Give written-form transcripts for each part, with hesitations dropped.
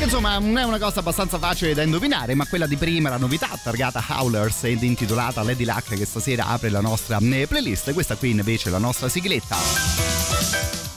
Insomma, non è una cosa abbastanza facile da indovinare, ma quella di prima, la novità targata Howlers ed intitolata Lady Luck, che stasera apre la nostra playlist. Questa qui invece è la nostra sigletta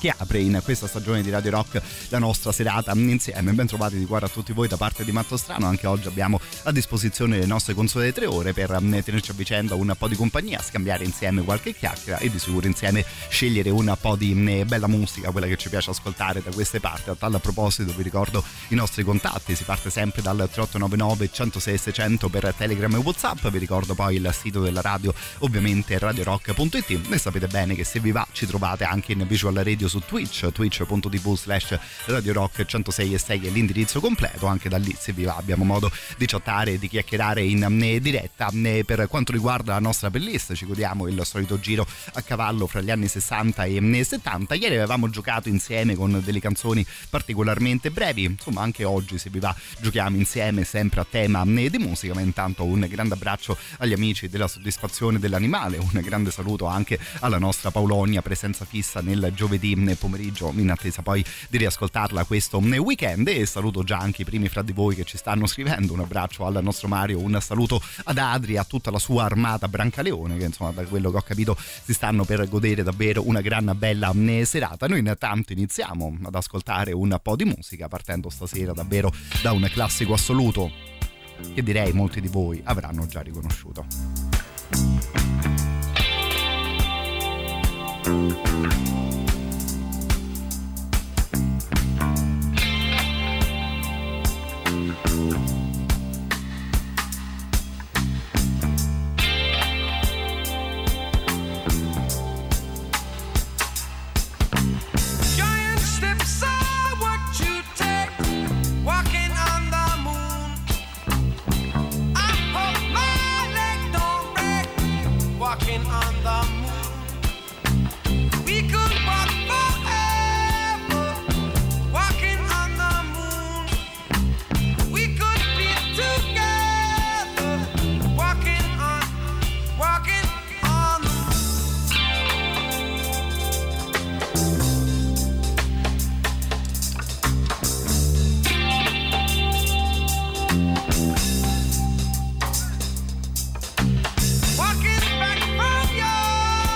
che apre in questa stagione di Radio Rock la nostra serata insieme. Ben trovati di cuore a tutti voi da parte di Mattostrano. Anche oggi abbiamo a disposizione le nostre console 3 ore per tenerci a vicenda un po' di compagnia, scambiare insieme qualche chiacchiera e di sicuro insieme scegliere un po' di bella musica, quella che ci piace ascoltare da queste parti. A tal proposito vi ricordo i nostri contatti, si parte sempre dal 3899 106 600 per Telegram e WhatsApp. Vi ricordo poi il sito della radio, ovviamente radiorock.it, e sapete bene che se vi va ci trovate anche in visual radio su Twitch, twitch.tv/radiorock106.6 è l'indirizzo completo. Anche da lì, se vi va, abbiamo modo di chattare e di chiacchierare in diretta. Per quanto riguarda la nostra playlist, ci godiamo il solito giro a cavallo fra gli anni 60 e 70. Ieri avevamo giocato insieme con delle canzoni particolarmente brevi, insomma anche oggi, se vi va, giochiamo insieme sempre a tema di musica. Ma intanto un grande abbraccio agli amici della soddisfazione dell'animale, un grande saluto anche alla nostra Paulonia, presenza fissa nel giovedì pomeriggio, in attesa poi di riascoltarla questo weekend. E saluto già anche i primi fra di voi che ci stanno scrivendo. Un abbraccio al nostro Mario, un saluto ad Adri, a tutta la sua armata Brancaleone, che insomma da quello che ho capito si stanno per godere davvero una gran bella serata. Noi intanto iniziamo ad ascoltare un po' di musica, partendo stasera davvero da un classico assoluto che direi molti di voi avranno già riconosciuto. Giant steps are what you take, walking on the moon. I hope my leg don't break, walking on the moon. We could walk forever, walking on the moon. We could. Walking back from your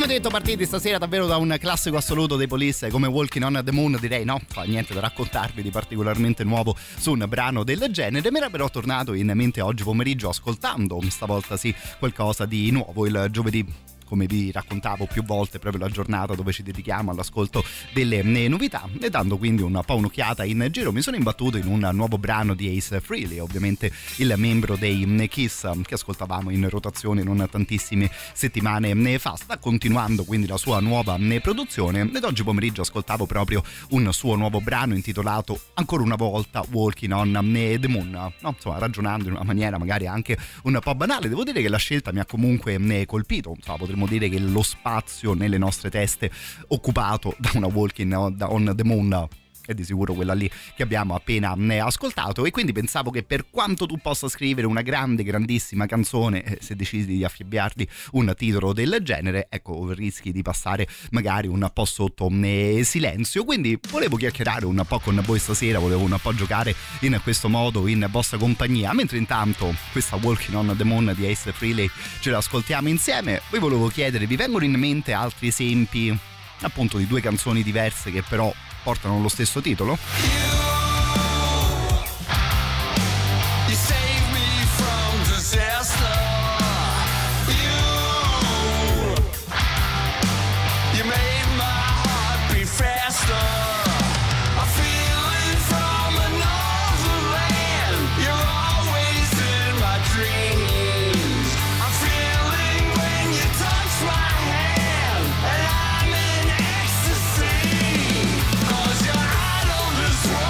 come detto, partiti stasera davvero da un classico assoluto dei Police come Walking on the Moon, direi no, fa niente da raccontarvi di particolarmente nuovo su un brano del genere. Mi era però tornato in mente oggi pomeriggio ascoltando, stavolta sì, qualcosa di nuovo. Il giovedì, come vi raccontavo più volte, proprio la giornata dove ci dedichiamo all'ascolto delle novità, e dando quindi un po' un'occhiata in giro mi sono imbattuto in un nuovo brano di Ace Frehley, ovviamente il membro dei Kiss, che ascoltavamo in rotazione non tantissime settimane fa. Sta continuando quindi la sua nuova produzione ed oggi pomeriggio ascoltavo proprio un suo nuovo brano intitolato ancora una volta Walking on the Moon. No, insomma, ragionando in una maniera magari anche un po' banale, devo dire che la scelta mi ha comunque colpito. Insomma, dire che lo spazio nelle nostre teste occupato da una Walking on the Moon è di sicuro quella lì che abbiamo appena ascoltato, e quindi pensavo che per quanto tu possa scrivere una grandissima canzone, se decidi di affibbiarti un titolo del genere, ecco, rischi di passare magari un po' sotto silenzio. Quindi volevo chiacchierare un po' con voi stasera, volevo un po' giocare in questo modo in vostra compagnia, mentre intanto questa Walking on the Moon di Ace Frehley ce l'ascoltiamo insieme. Vi volevo chiedere, vi vengono in mente altri esempi appunto di due canzoni diverse che però portano lo stesso titolo? You save me from disaster. You made my heart beat faster. I feel it from another land. You're always in my dreams. I'm feeling when you touch my hand, and I'm in ecstasy. Cause you're out of this world.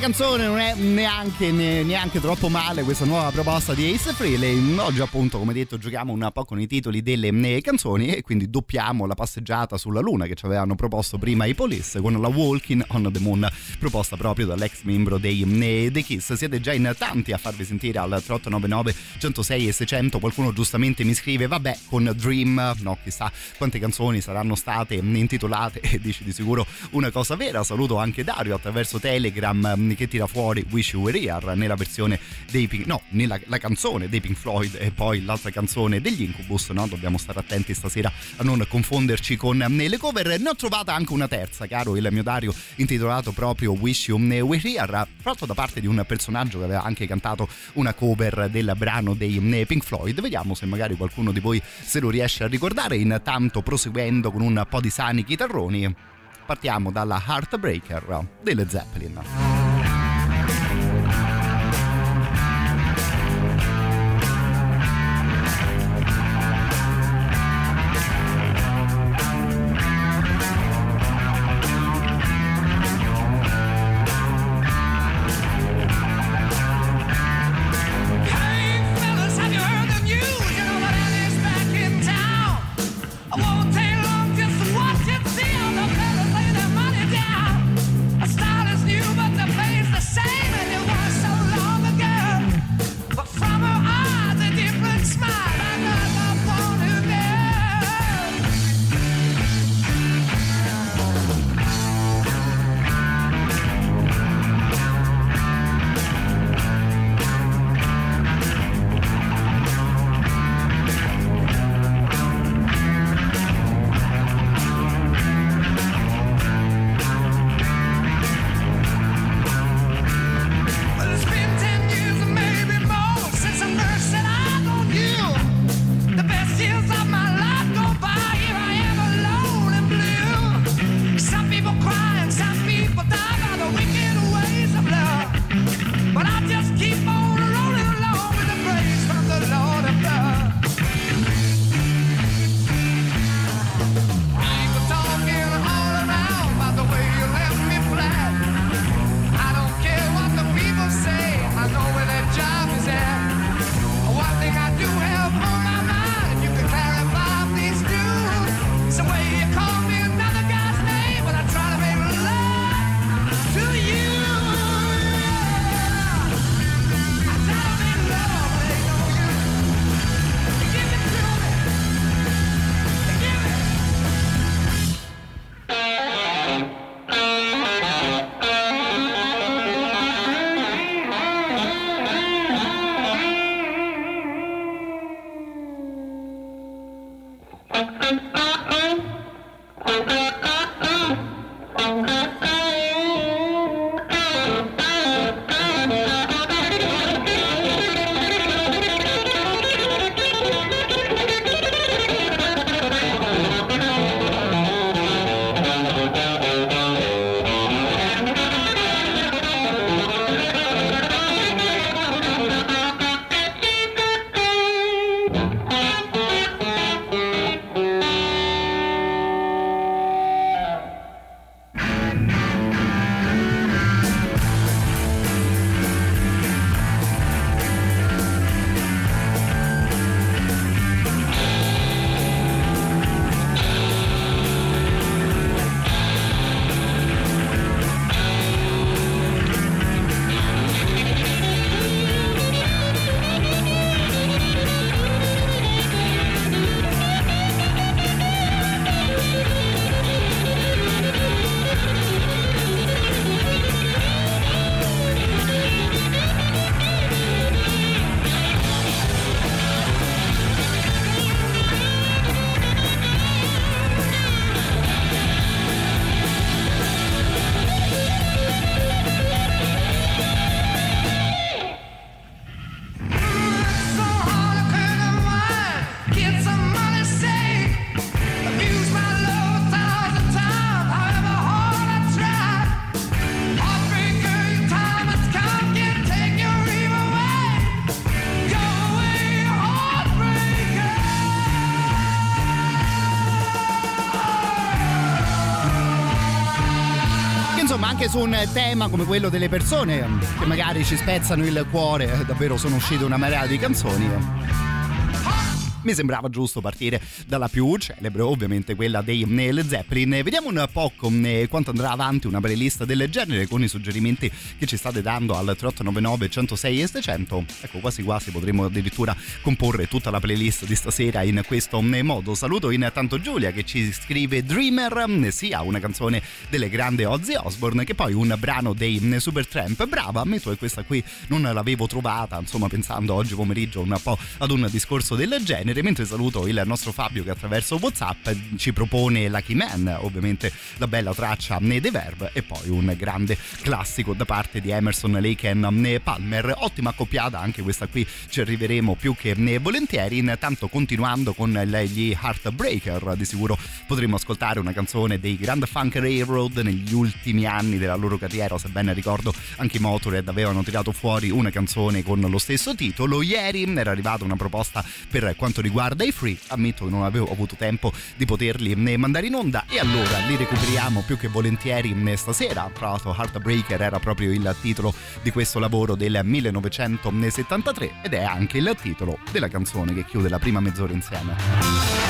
canzone non è neanche troppo male questa nuova proposta di Ace Frehley. Oggi appunto, come detto, giochiamo un po' con i titoli delle canzoni e quindi doppiamo la passeggiata sulla luna che ci avevano proposto prima i Police con la Walking on the Moon proposta proprio dall'ex membro dei Kiss. Siete già in tanti a farvi sentire al 3899 106 e 600. Qualcuno giustamente mi scrive vabbè, con Dream no, chissà quante canzoni saranno state intitolate, e dici di sicuro una cosa vera. Saluto anche Dario attraverso Telegram che tira fuori Wish You Were Here nella versione dei Pink, no, nella canzone dei Pink Floyd e poi l'altra canzone degli Incubus, no? Dobbiamo stare attenti stasera a non confonderci con le cover. Ne ho trovata anche una terza, caro il mio Dario, intitolato proprio Wish You Were Here, fatto da parte di un personaggio che aveva anche cantato una cover del brano dei Pink Floyd. Vediamo se magari qualcuno di voi se lo riesce a ricordare. Intanto, proseguendo con un po' di sani chitarroni, partiamo dalla Heartbreaker delle Zeppelin. anche su un tema come quello delle persone che magari ci spezzano il cuore. Davvero sono uscite una marea di canzoni. Mi sembrava giusto partire dalla più celebre, ovviamente quella dei Led Zeppelin. Vediamo un po' quanto andrà avanti una playlist del genere con i suggerimenti che ci state dando al 3899 106 e 600. Ecco, quasi quasi potremmo addirittura comporre tutta la playlist di stasera in questo modo. Saluto intanto Giulia che ci scrive Dreamer, sia una canzone delle grandi Ozzy Osbourne che poi un brano dei Supertramp. Brava, ammetto che questa qui non l'avevo trovata, insomma, pensando oggi pomeriggio un po' ad un discorso del genere. Mentre saluto il nostro Fabio che attraverso WhatsApp ci propone Lucky Man, ovviamente la bella traccia dei Verve, e poi un grande classico da parte di Emerson, Lake and Palmer. Ottima accoppiata anche questa qui, ci arriveremo più che volentieri. Intanto continuando con gli Heartbreaker, di sicuro potremo ascoltare una canzone dei Grand Funk Railroad negli ultimi anni della loro carriera. Se ben ricordo anche i Motorhead avevano tirato fuori una canzone con lo stesso titolo. Ieri era arrivata una proposta per quanto riguarda i Free, ammetto che non avevo avuto tempo di poterli mandare in onda, e allora li recuperiamo più che volentieri stasera. Tra l'altro Heartbreaker era proprio il titolo di questo lavoro del 1973 ed è anche il titolo della canzone che chiude la prima mezz'ora insieme.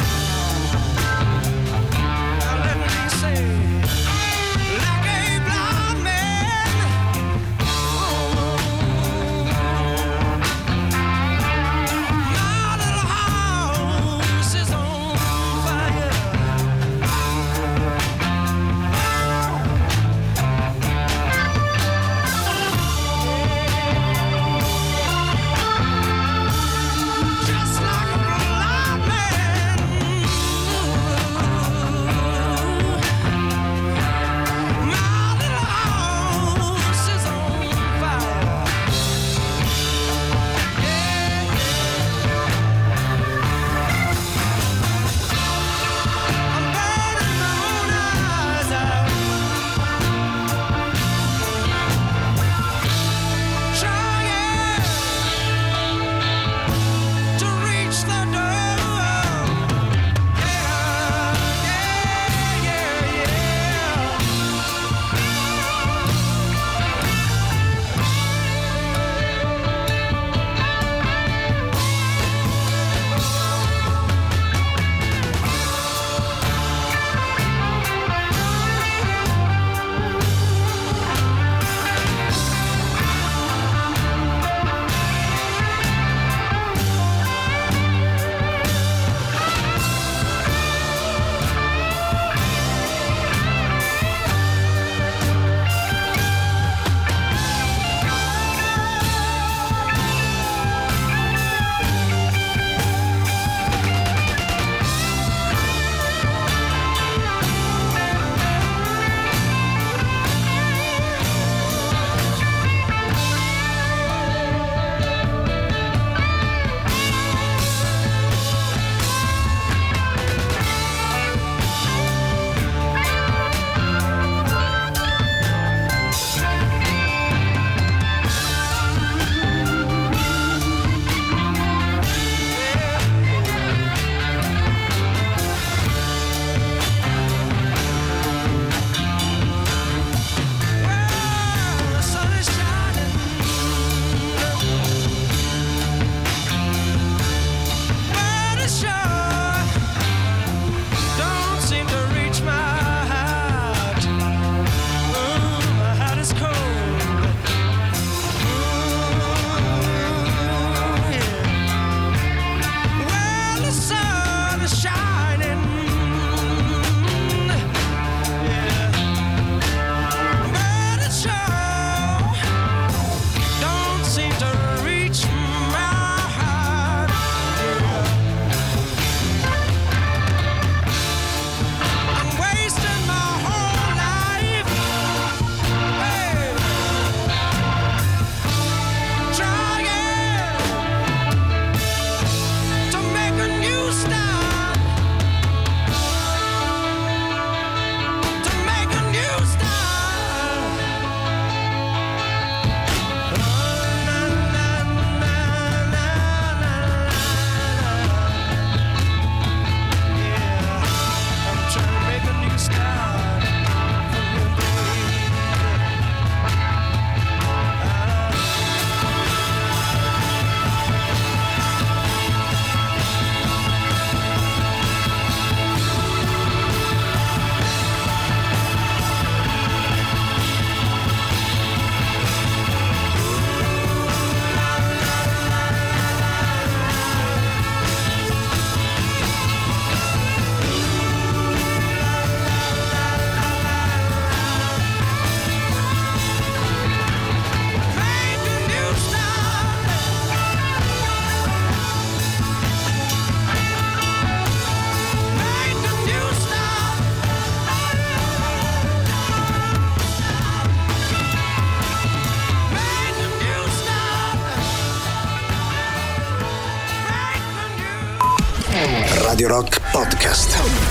Radio Rock Podcast.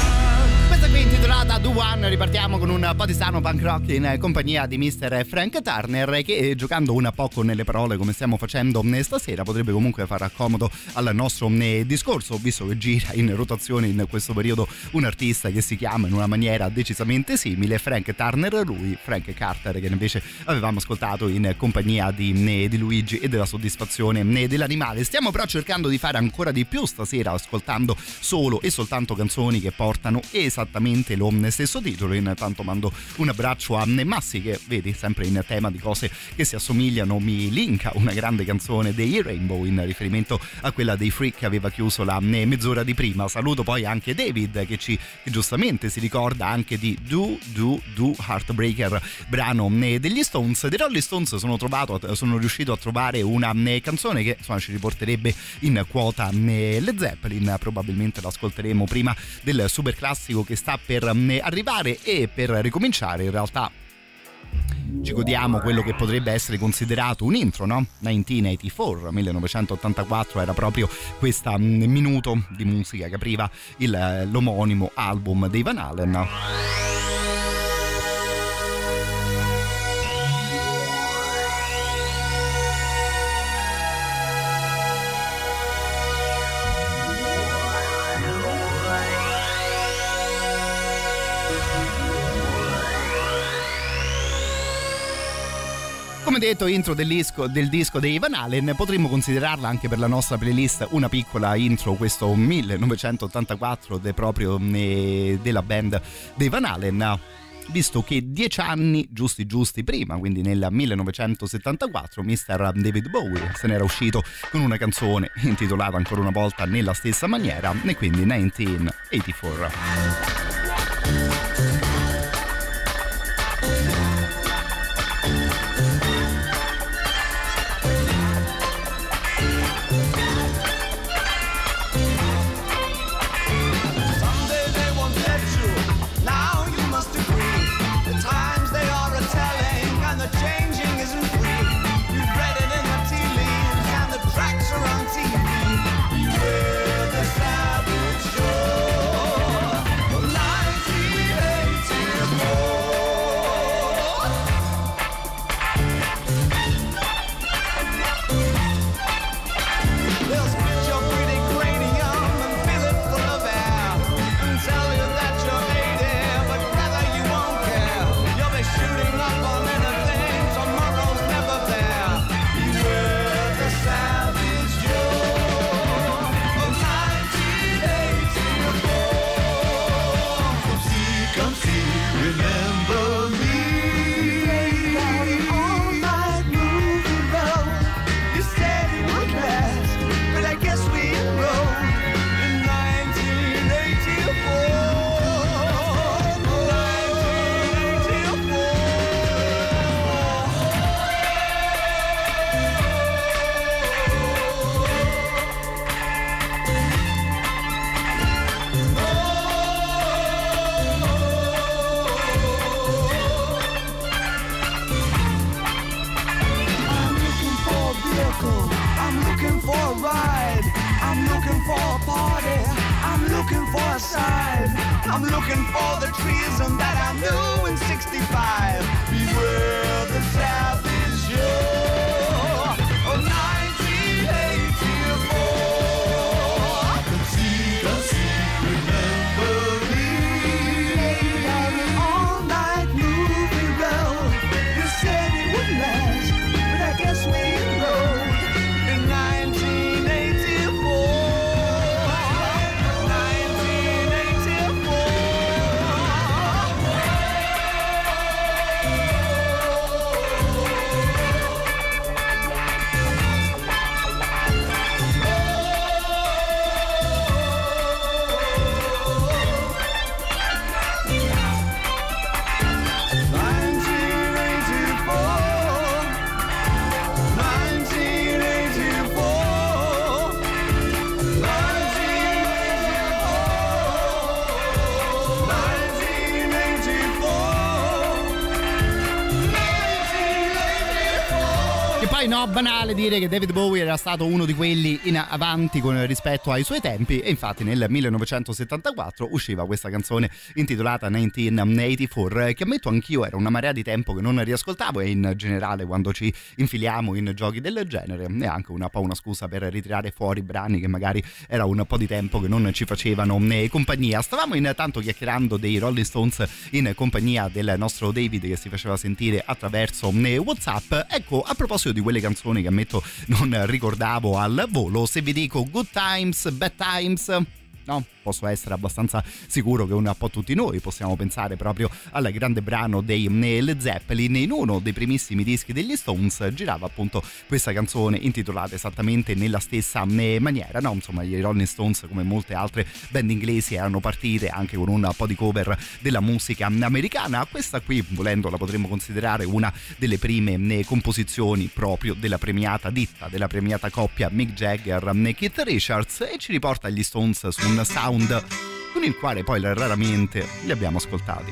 Questa qui è intitolata Do One. Ripartiamo con un po' di sano punk rock in compagnia di Mr. Frank Turner, che giocando un poco nelle parole come stiamo facendo stasera potrebbe comunque far comodo al nostro discorso, visto che gira in rotazione in questo periodo un artista che si chiama in una maniera decisamente simile, Frank Turner, lui, Frank Carter, che invece avevamo ascoltato in compagnia di Luigi e della soddisfazione dell'animale. Stiamo però cercando di fare ancora di più stasera ascoltando solo e soltanto canzoni che portano esattamente lo stesso titolo. Intanto mando un abbraccio a Massi che, vedi, sempre in tema di cose che si assomigliano, mi linka una grande canzone dei Rainbow in riferimento a quella dei Freak che aveva chiuso la mezz'ora di prima. Saluto poi anche David che giustamente si ricorda anche di Do Heartbreaker, brano degli Stones. Dei Rolling Stones sono riuscito a trovare una canzone che insomma ci riporterebbe in quota Led Zeppelin, probabilmente l'ascolteremo prima del super classico che sta per arrivare, e per ricominciare in realtà ci godiamo quello che potrebbe essere considerato un intro, no? 1984, 1984 era proprio questo minuto di musica che apriva l'omonimo album dei Van Halen. Come detto, intro del disco dei Van Halen, potremmo considerarla anche per la nostra playlist una piccola intro, questo 1984 della band dei Van Halen, visto che 10 anni giusti prima, quindi nel 1974, Mr. David Bowie se n'era uscito con una canzone intitolata ancora una volta nella stessa maniera, e quindi 1984. I'm looking for the treason that I knew in 65. Beware the savage year of 1984. I can see, remember me. An all-night movie road. You said it would last, but I guess we enrolled in 1984. no, banale dire che David Bowie era stato uno di quelli in avanti con rispetto ai suoi tempi, e infatti nel 1974 usciva questa canzone intitolata 1984, che ammetto anch'io era una marea di tempo che non riascoltavo, e in generale quando ci infiliamo in giochi del genere è anche un po' una scusa per ritirare fuori brani che magari era un po' di tempo che non ci facevano compagnia. Stavamo intanto chiacchierando dei Rolling Stones in compagnia del nostro David che si faceva sentire attraverso WhatsApp. Ecco, a proposito di quelle canzoni che ammetto non ricordavo al volo, se vi dico Good Times, Bad Times, no, posso essere abbastanza sicuro che un po' tutti noi possiamo pensare proprio al grande brano dei Led Zeppelin. In uno dei primissimi dischi degli Stones girava appunto questa canzone intitolata esattamente nella stessa maniera, no? Insomma, i Rolling Stones, come molte altre band inglesi, erano partite anche con un po' di cover della musica americana. Questa qui, volendo, la potremmo considerare una delle prime composizioni proprio della premiata ditta, della premiata coppia Mick Jagger e Keith Richards, e ci riporta agli Stones su un sound con il quale poi raramente li abbiamo ascoltati.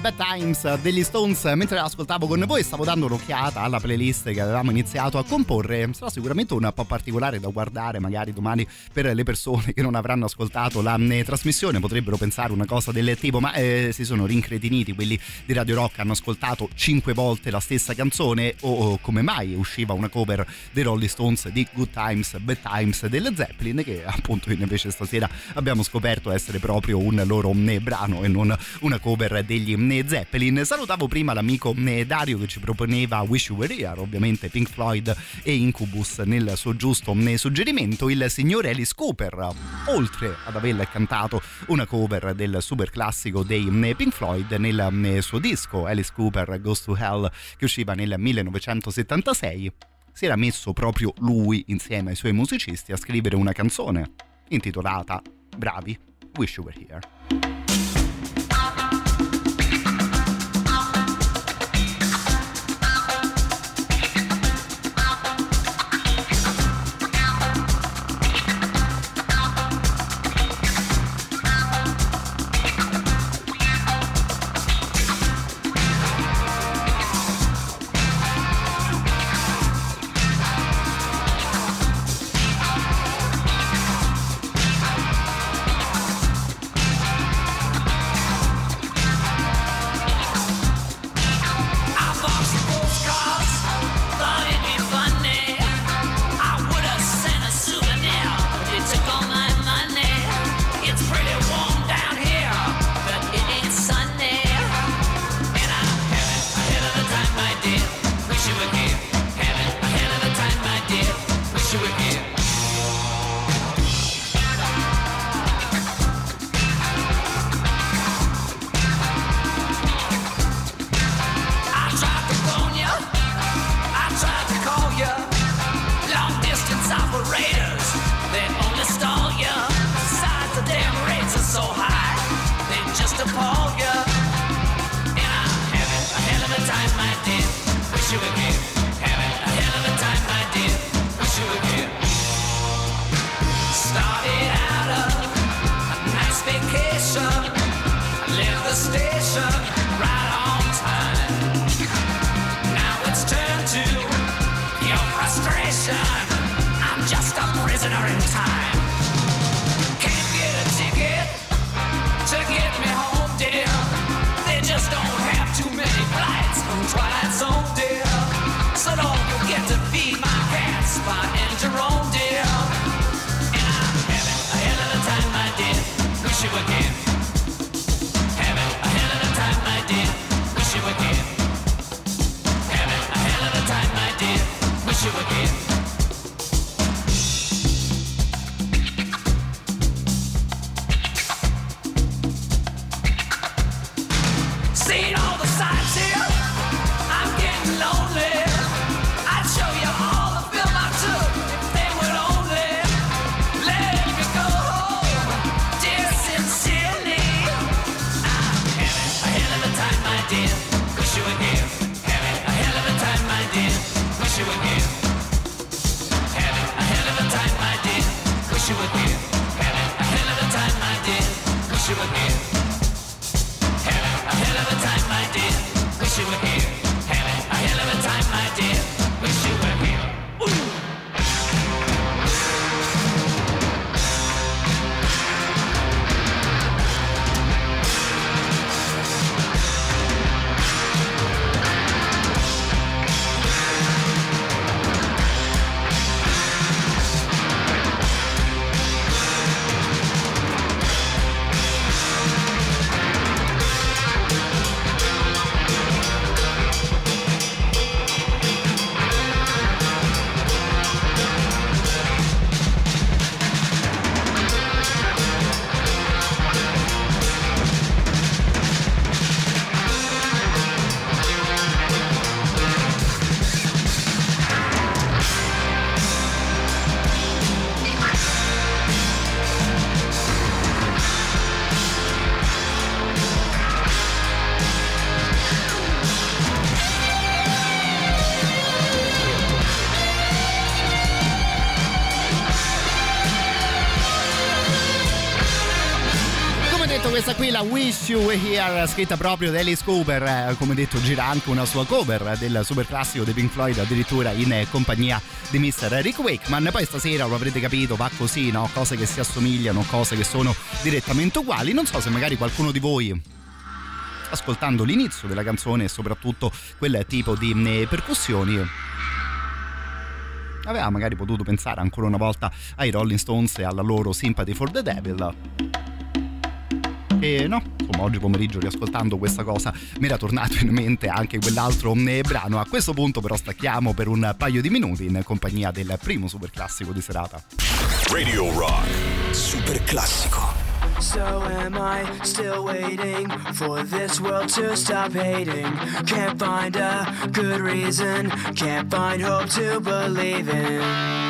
Bad Times degli Stones. Mentre ascoltavo con voi stavo dando un'occhiata alla playlist che avevamo iniziato a comporre. Sarà sicuramente un po' particolare da guardare magari domani per le persone che non avranno ascoltato la trasmissione, potrebbero pensare una cosa del tipo ma si sono rincretiniti quelli di Radio Rock, hanno ascoltato 5 volte la stessa canzone, o come mai usciva una cover dei Rolling Stones di Good Times, Bad Times delle Zeppelin, che appunto invece stasera abbiamo scoperto essere proprio un loro brano e non una cover degli Zeppelin. Salutavo prima l'amico Dario che ci proponeva Wish You Were Here, ovviamente Pink Floyd e Incubus nel suo giusto suggerimento. Il signore Alice Cooper, oltre ad aver cantato una cover del super classico dei Pink Floyd nel suo disco Alice Cooper Goes to Hell che usciva nel 1976, si era messo proprio lui insieme ai suoi musicisti a scrivere una canzone intitolata, bravi, Wish You Were Here. wish you again. Having a hell of a time, my dear. Wish you again. Having a hell of a time, my dear. Wish you again. Qui la Wish You Were Here, scritta proprio da Alice Cooper, come detto gira anche una sua cover del super classico dei Pink Floyd, addirittura in compagnia di Mr. Rick Wakeman. Poi stasera, lo avrete capito, va così, no? Cose che si assomigliano, cose che sono direttamente uguali. Non so se magari qualcuno di voi, ascoltando l'inizio della canzone e soprattutto quel tipo di percussioni, aveva magari potuto pensare ancora una volta ai Rolling Stones e alla loro Sympathy for the Devil. E no, insomma, oggi pomeriggio riascoltando questa cosa mi era tornato in mente anche quell'altro brano. A questo punto però stacchiamo per un paio di minuti in compagnia del primo superclassico di serata. Radio Rock Superclassico. So am I still waiting for this world to stop hating? Can't find a good reason, can't find hope to believe in.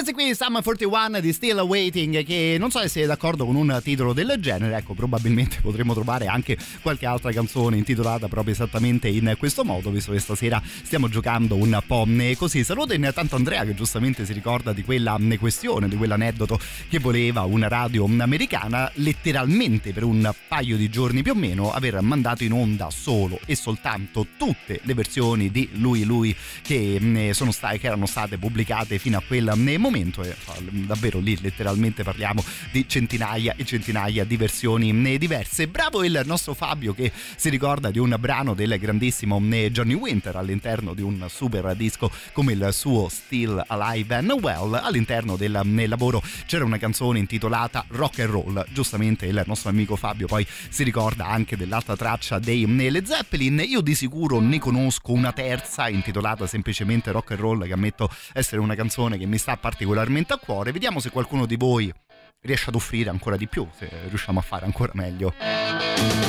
questi qui Sum 41 di Still Waiting, che non so se è d'accordo con un titolo del genere, ecco, probabilmente potremmo trovare anche qualche altra canzone intitolata proprio esattamente in questo modo, visto che stasera stiamo giocando un po' così. Saluto intanto Andrea, che giustamente si ricorda di quella questione, di quell'aneddoto che voleva una radio americana letteralmente per un paio di giorni più o meno aver mandato in onda solo e soltanto tutte le versioni di lui che erano state pubblicate fino a quel momento, e davvero lì letteralmente parliamo di centinaia e centinaia di versioni diverse. Bravo il nostro Fabio, che si ricorda di un brano del grandissimo Johnny Winter all'interno di un super disco come il suo Still Alive and Well. All'interno del lavoro c'era una canzone intitolata Rock and Roll. Giustamente il nostro amico Fabio poi si ricorda anche dell'altra traccia dei Led Zeppelin. Io di sicuro ne conosco una terza intitolata semplicemente Rock and Roll, che ammetto essere una canzone che mi sta particolarmente a cuore. Vediamo se qualcuno di voi riesce ad offrire ancora di più, se riusciamo a fare ancora meglio. Baby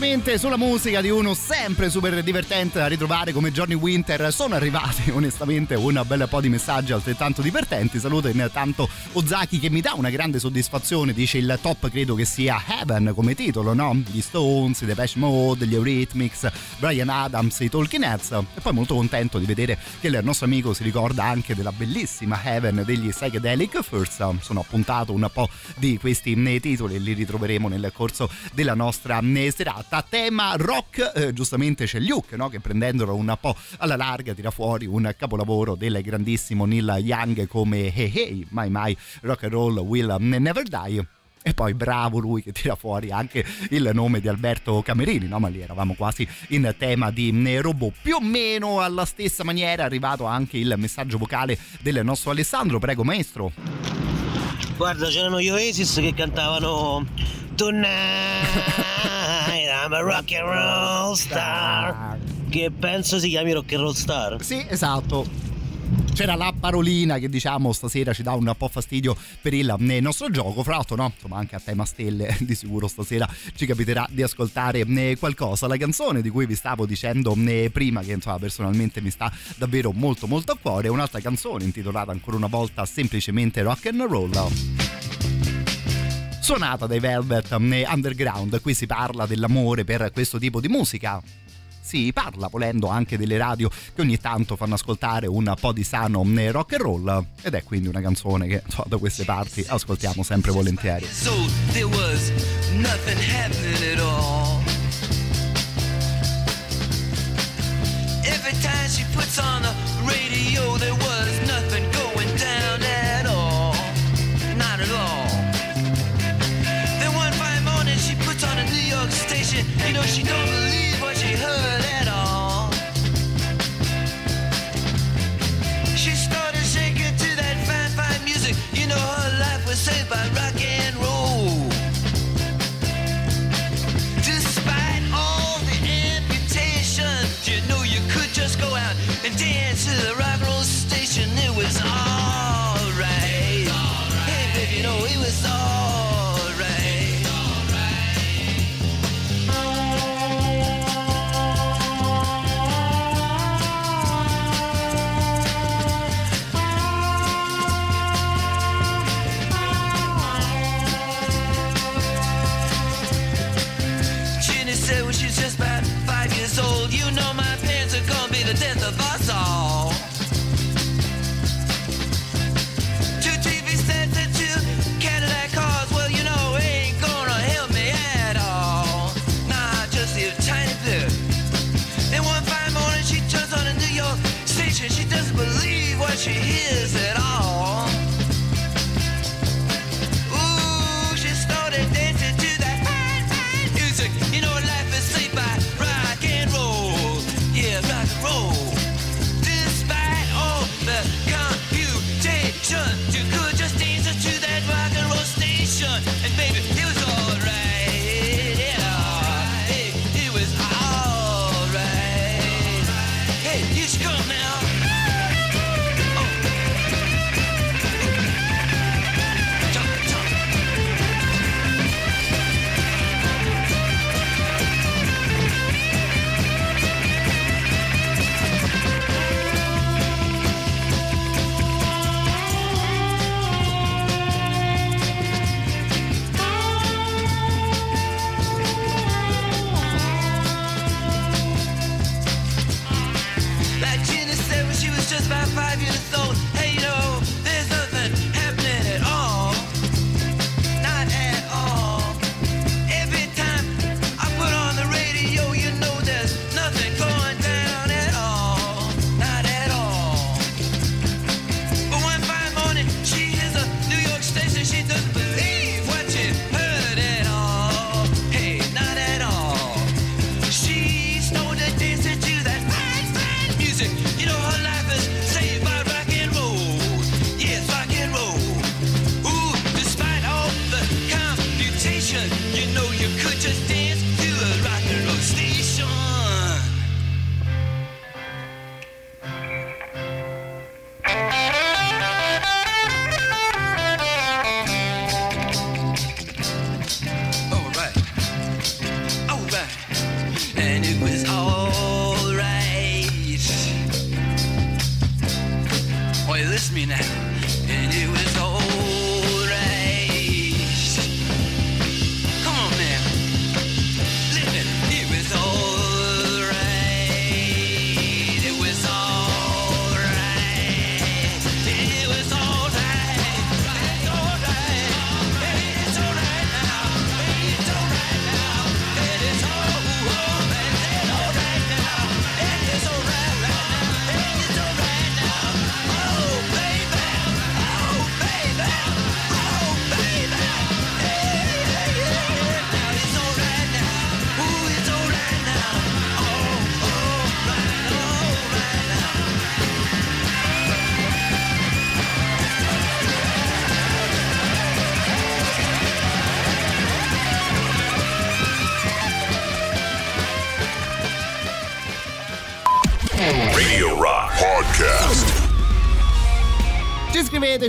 assolutamente sulla musica di uno sempre super divertente da ritrovare come Johnny Winter. Sono arrivati onestamente un bel po' di messaggi altrettanto divertenti. Saluto intanto Ozaki che mi dà una grande soddisfazione, dice il top credo che sia Heaven come titolo, no? Gli Stones, i Depeche Mode, gli Eurythmics, Bryan Adams, i Talking Heads. E poi molto contento di vedere che il nostro amico si ricorda anche della bellissima Heaven degli Psychedelic Furs. Sono appuntato un po' di questi titoli e li ritroveremo nel corso della nostra serata. Tema rock, giustamente c'è Luke, no? Che prendendolo un po' alla larga tira fuori un capolavoro del grandissimo Neil Young come Hey Hey, Mai Mai, Rock and Roll Will Never Die. E poi bravo lui che tira fuori anche il nome di Alberto Camerini, no? Ma lì eravamo quasi in tema di robot. Più o meno alla stessa maniera è arrivato anche il messaggio vocale del nostro Alessandro. Prego maestro. Guarda, c'erano gli Oasis che cantavano Tonight I'm a rock and roll star, che penso si chiami Rock and Roll Star. Sì, esatto. C'era la parolina che diciamo stasera ci dà un po' fastidio per il nostro gioco, fra l'altro, no? Insomma, anche a tema stelle di sicuro stasera ci capiterà di ascoltare qualcosa. La canzone di cui vi stavo dicendo prima, che insomma personalmente mi sta davvero molto molto a cuore, è un'altra canzone intitolata ancora una volta semplicemente Rock and Roll, suonata dai Velvet Underground. Qui si parla dell'amore per questo tipo di musica. Si parla volendo anche delle radio che ogni tanto fanno ascoltare un po' di sano rock and roll, ed è quindi una canzone che da queste parti ascoltiamo sempre volentieri. So there was nothing happening at all. Every time she puts on the radio there was nothing going down at all. Not at all. Then one fine morning she puts on a New York station. You know she don't believe what she heard. Was saved by rock and roll. Despite all the amputation, you know you could just go out and dance to the rock and roll station. It was all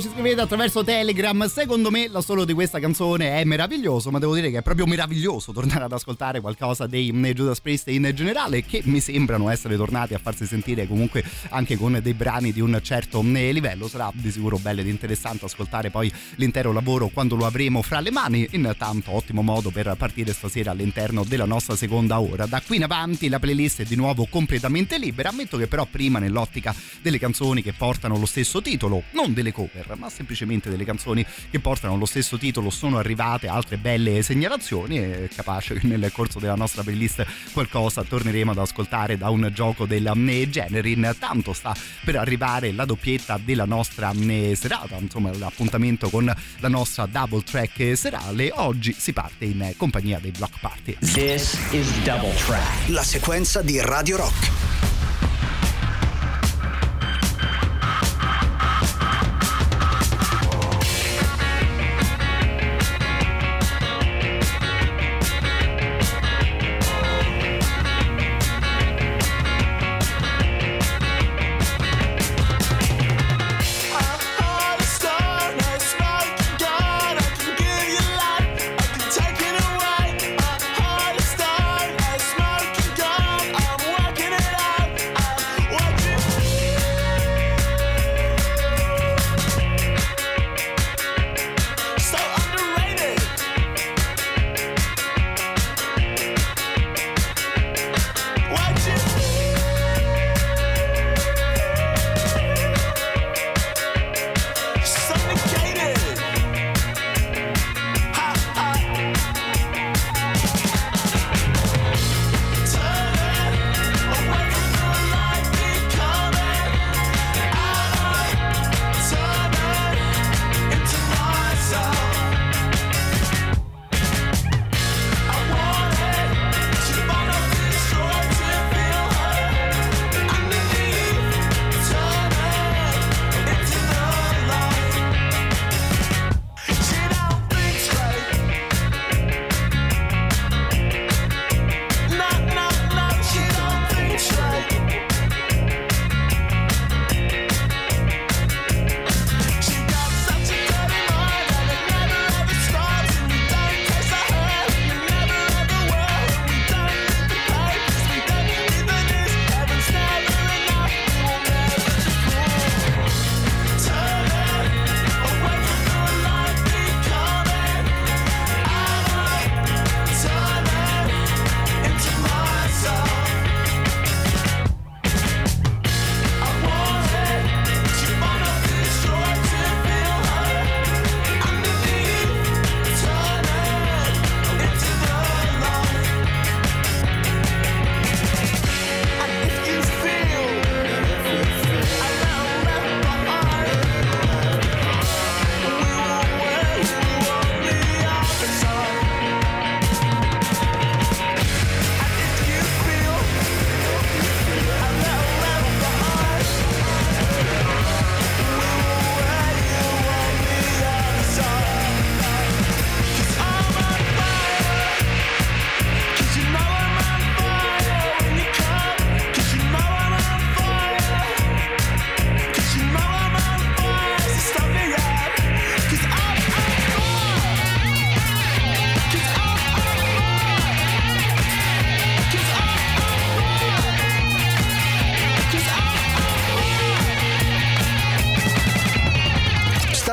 Ci scrivete attraverso Telegram. Secondo me l'assolo di questa canzone è meraviglioso, ma devo dire che è proprio meraviglioso tornare ad ascoltare qualcosa dei Judas Priest in generale, che mi sembrano essere tornati a farsi sentire comunque anche con dei brani di un certo livello. Sarà di sicuro bello ed interessante ascoltare poi l'intero lavoro quando lo avremo fra le mani. Intanto ottimo modo per partire stasera all'interno della nostra seconda ora. Da qui in avanti la playlist è di nuovo completamente libera, ammetto che però prima nell'ottica delle canzoni che portano lo stesso titolo, non delle cover ma semplicemente delle canzoni che portano lo stesso titolo, sono arrivate altre belle segnalazioni e capace che nel corso della nostra playlist qualcosa torneremo ad ascoltare da un gioco del genere. Intanto sta per arrivare la doppietta della nostra serata, insomma l'appuntamento con la nostra double track serale. Oggi si parte in compagnia dei Block Party. This is Double Track, la sequenza di Radio Rock.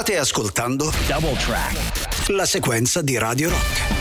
State ascoltando Double Track, la sequenza di Radio Rock.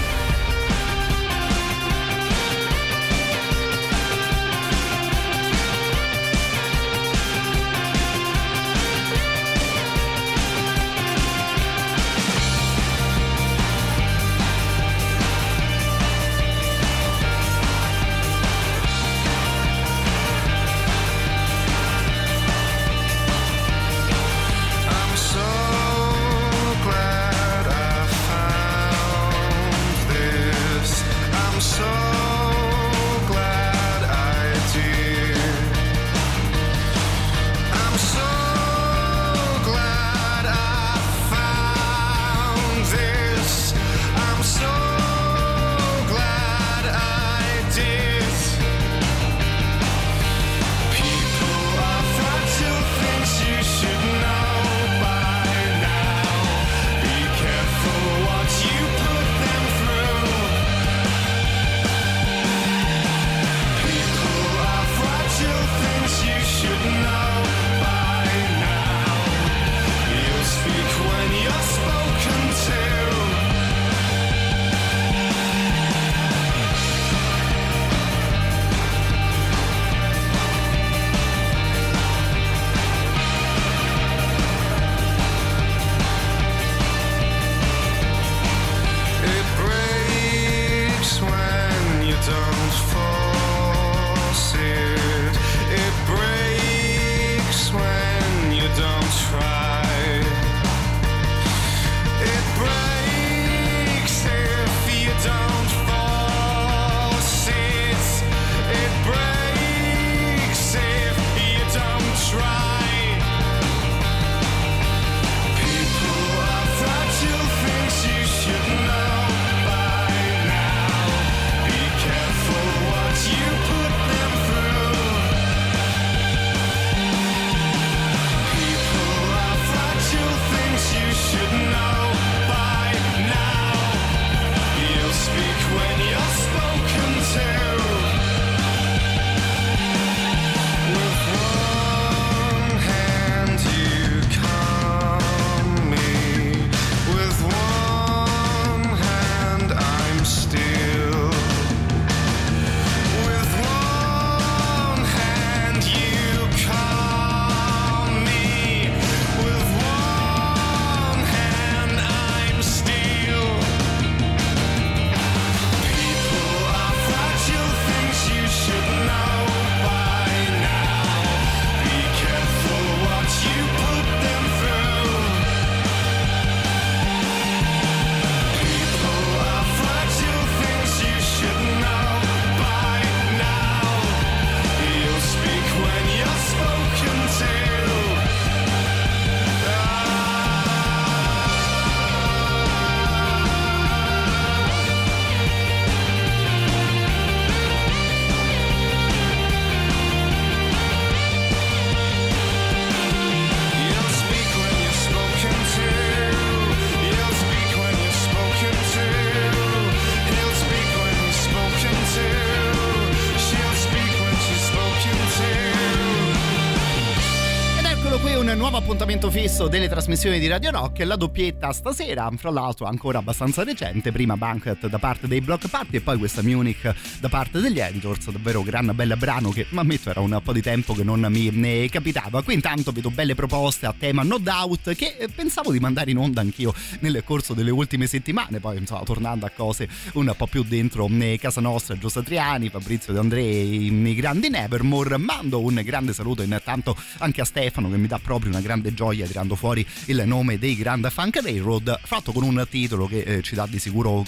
Appuntamento fisso delle trasmissioni di Radio Rock, la doppietta stasera, fra l'altro ancora abbastanza recente, prima Banquet da parte dei Block Party e poi questa Munich da parte degli Endors, davvero gran bel brano che, ma ammetto, era un po' di tempo che non mi ne capitava. Qui intanto vedo belle proposte a tema No Doubt che pensavo di mandare in onda anch'io nel corso delle ultime settimane, poi insomma tornando a cose un po' più dentro casa nostra, Gio Satriani, Fabrizio De Andrei, i grandi Nevermore. Mando un grande saluto intanto anche a Stefano che mi dà proprio una grande gioia tirando fuori il nome dei Grand Funk Railroad, fatto con un titolo che ci dà di sicuro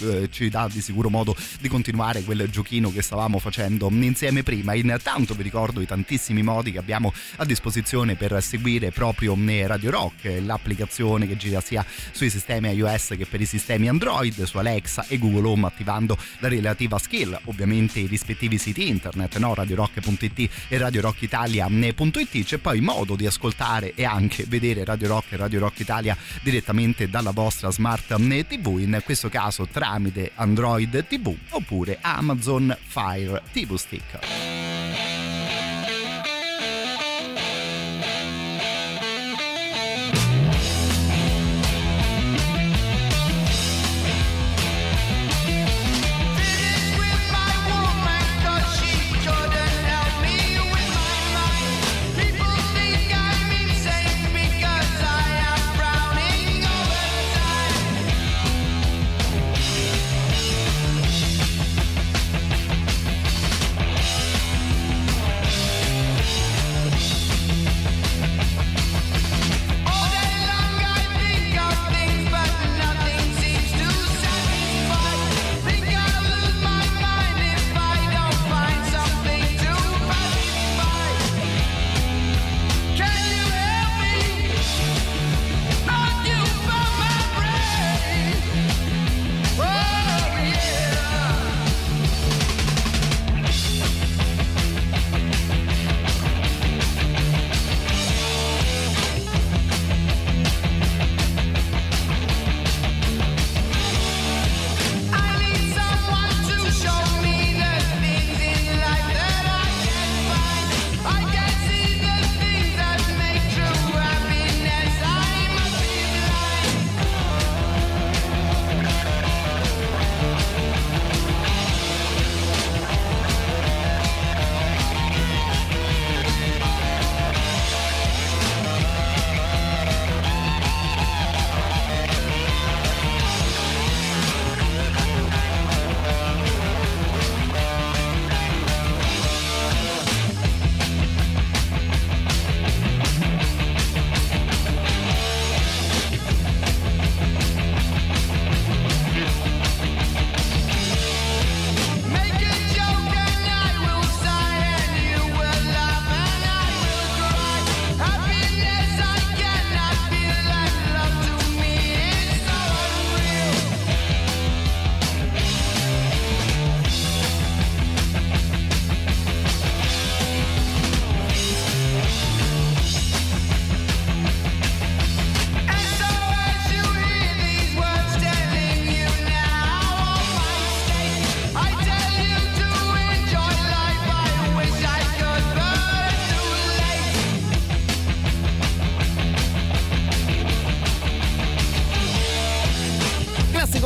modo di continuare quel giochino che stavamo facendo insieme prima. Intanto vi ricordo i tantissimi modi che abbiamo a disposizione per seguire proprio Radio Rock, l'applicazione che gira sia sui sistemi iOS che per i sistemi Android, su Alexa e Google Home attivando la relativa skill, ovviamente i rispettivi siti internet, no? radiorock.it e radiorockitalia.it. c'è poi modo di ascoltare e anche vedere Radio Rock e Radio Rock Italia direttamente dalla vostra smart TV, in questo caso tramite Android TV oppure Amazon Fire TV Stick.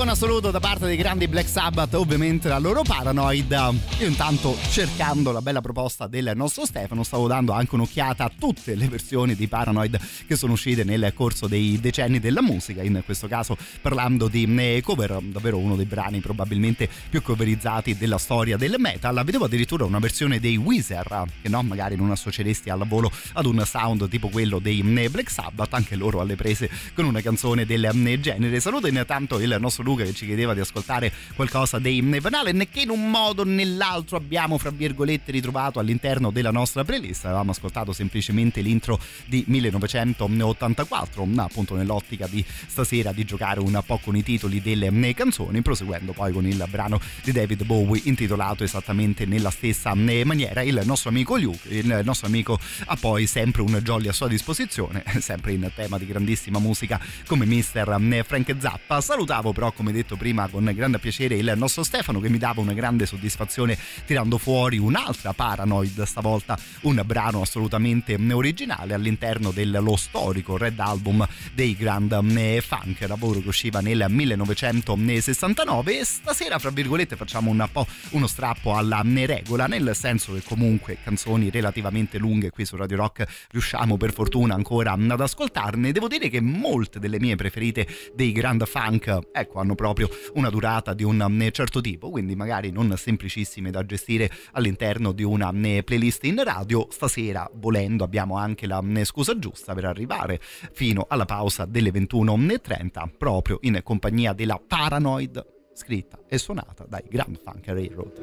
buon saluto da parte dei grandi Black Sabbath, ovviamente la loro Paranoid. Io intanto, cercando la bella proposta del nostro Stefano, stavo dando anche un'occhiata a tutte le versioni di Paranoid che sono uscite nel corso dei decenni della musica, in questo caso parlando di cover, davvero uno dei brani probabilmente più coverizzati della storia del metal. Vedevo addirittura una versione dei Weezer, che no, magari non associeresti al volo ad un sound tipo quello dei Black Sabbath, anche loro alle prese con una canzone del genere. Saluto intanto il nostro Luca che ci chiedeva di ascoltare qualcosa dei Van Halen, che in un modo o nell'altro abbiamo fra virgolette ritrovato all'interno della nostra playlist. Avevamo ascoltato semplicemente l'intro di 1984, appunto nell'ottica di stasera di giocare un po' con i titoli delle canzoni, proseguendo poi con il brano di David Bowie intitolato esattamente nella stessa maniera. Il nostro amico Luke, il nostro amico, ha poi sempre un jolly a sua disposizione, sempre in tema di grandissima musica come mister Frank Zappa. Salutavo però, come detto prima, con grande piacere il nostro Stefano, che mi dava una grande soddisfazione tirando fuori un'altra Paranoid, stavolta un brano assolutamente originale all'interno dello storico Red Album dei Grand Funk, lavoro che usciva nel 1969. E stasera, fra virgolette, facciamo un po' uno strappo alla regola, nel senso che comunque canzoni relativamente lunghe qui su Radio Rock riusciamo per fortuna ancora ad ascoltarne. Devo dire che molte delle mie preferite dei Grand Funk, ecco, hanno proprio una durata di un certo tipo, quindi magari non semplicissime da gestire all'interno di una playlist in radio. Stasera, volendo, abbiamo anche la scusa giusta per arrivare fino alla pausa delle 21:30 proprio in compagnia della Paranoid, scritta e suonata dai Grand Funk Railroad.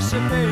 The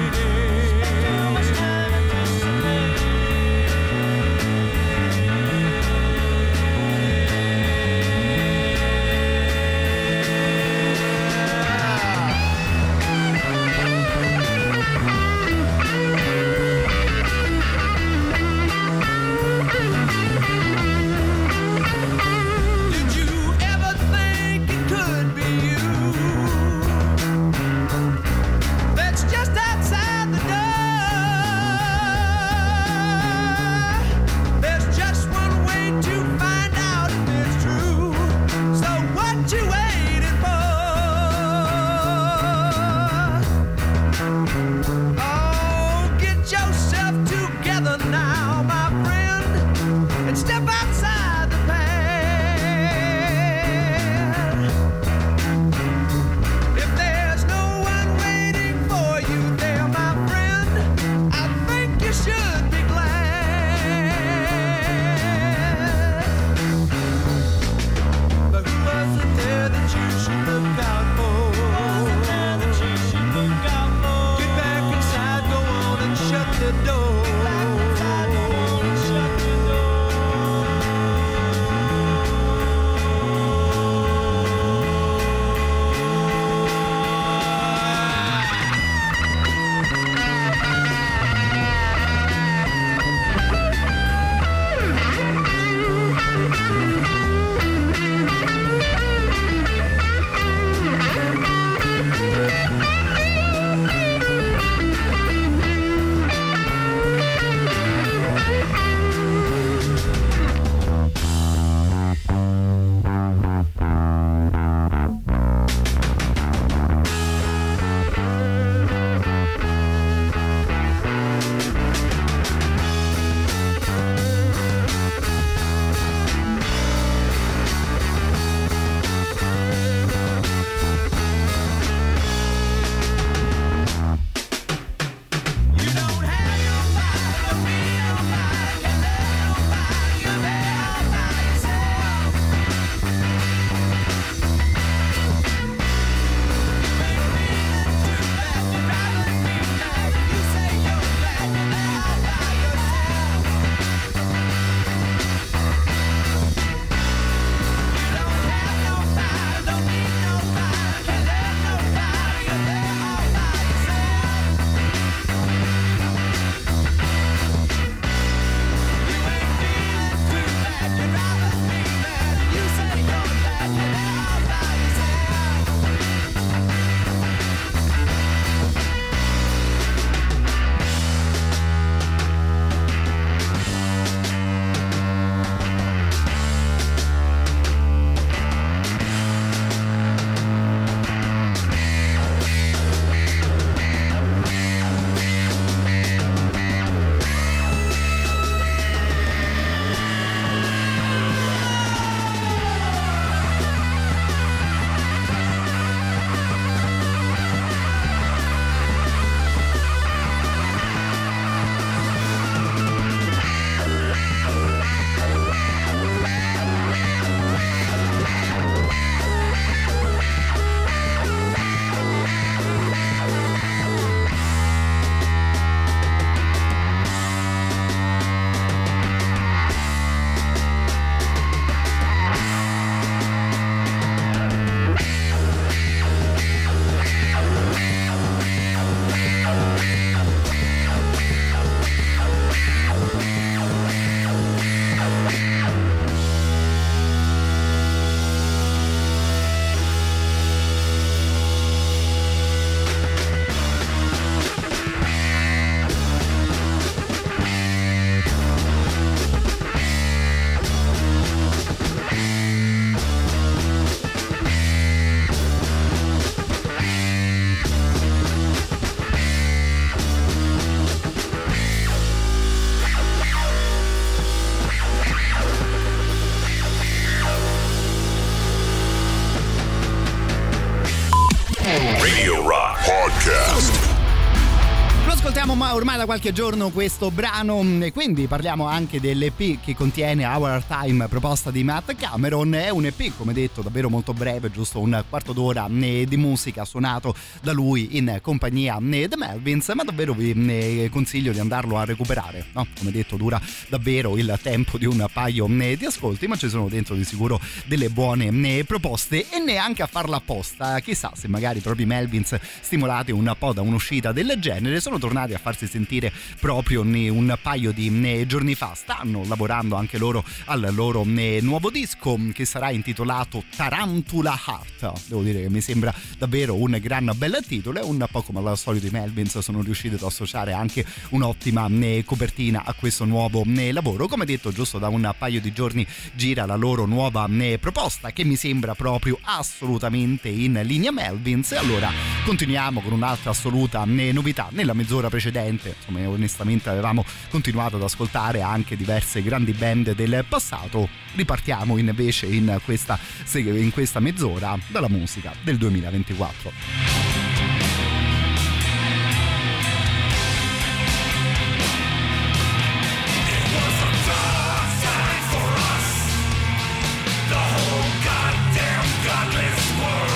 Radio Rock Podcast. Lo ascoltiamo ma ormai da qualche giorno questo brano, e quindi parliamo anche dell'EP che contiene Our Time, proposta di Matt Cameron. È un EP, come detto, davvero molto breve, giusto un quarto d'ora di musica suonato da lui in compagnia dei Melvins, ma davvero vi consiglio di andarlo a recuperare, no? Come detto, dura davvero il tempo di un paio di ascolti, ma ci sono dentro di sicuro delle buone proposte, e neanche a farla apposta. Chissà se magari proprio i Melvins, stimolati un po' da un'uscita del genere, sono tornati a farsi sentire proprio un paio di giorni fa. Stanno lavorando anche loro al loro nuovo disco, che sarà intitolato Tarantula Heart. Devo dire che mi sembra davvero un gran bel titolo, e un po' come alla storia di Melvins sono riusciti ad associare anche un'ottima copertina a questo nuovo lavoro. Come detto, giusto da un paio di giorni gira la loro nuova proposta, che mi sembra proprio assolutamente in linea Melvins. E allora continuiamo con un'altra assoluta novità. Nella mezz'ora precedente, insomma, onestamente avevamo continuato ad ascoltare anche diverse grandi band del passato. Ripartiamo invece in questa mezz'ora dalla musica del 2024. The whole goddamn godless world.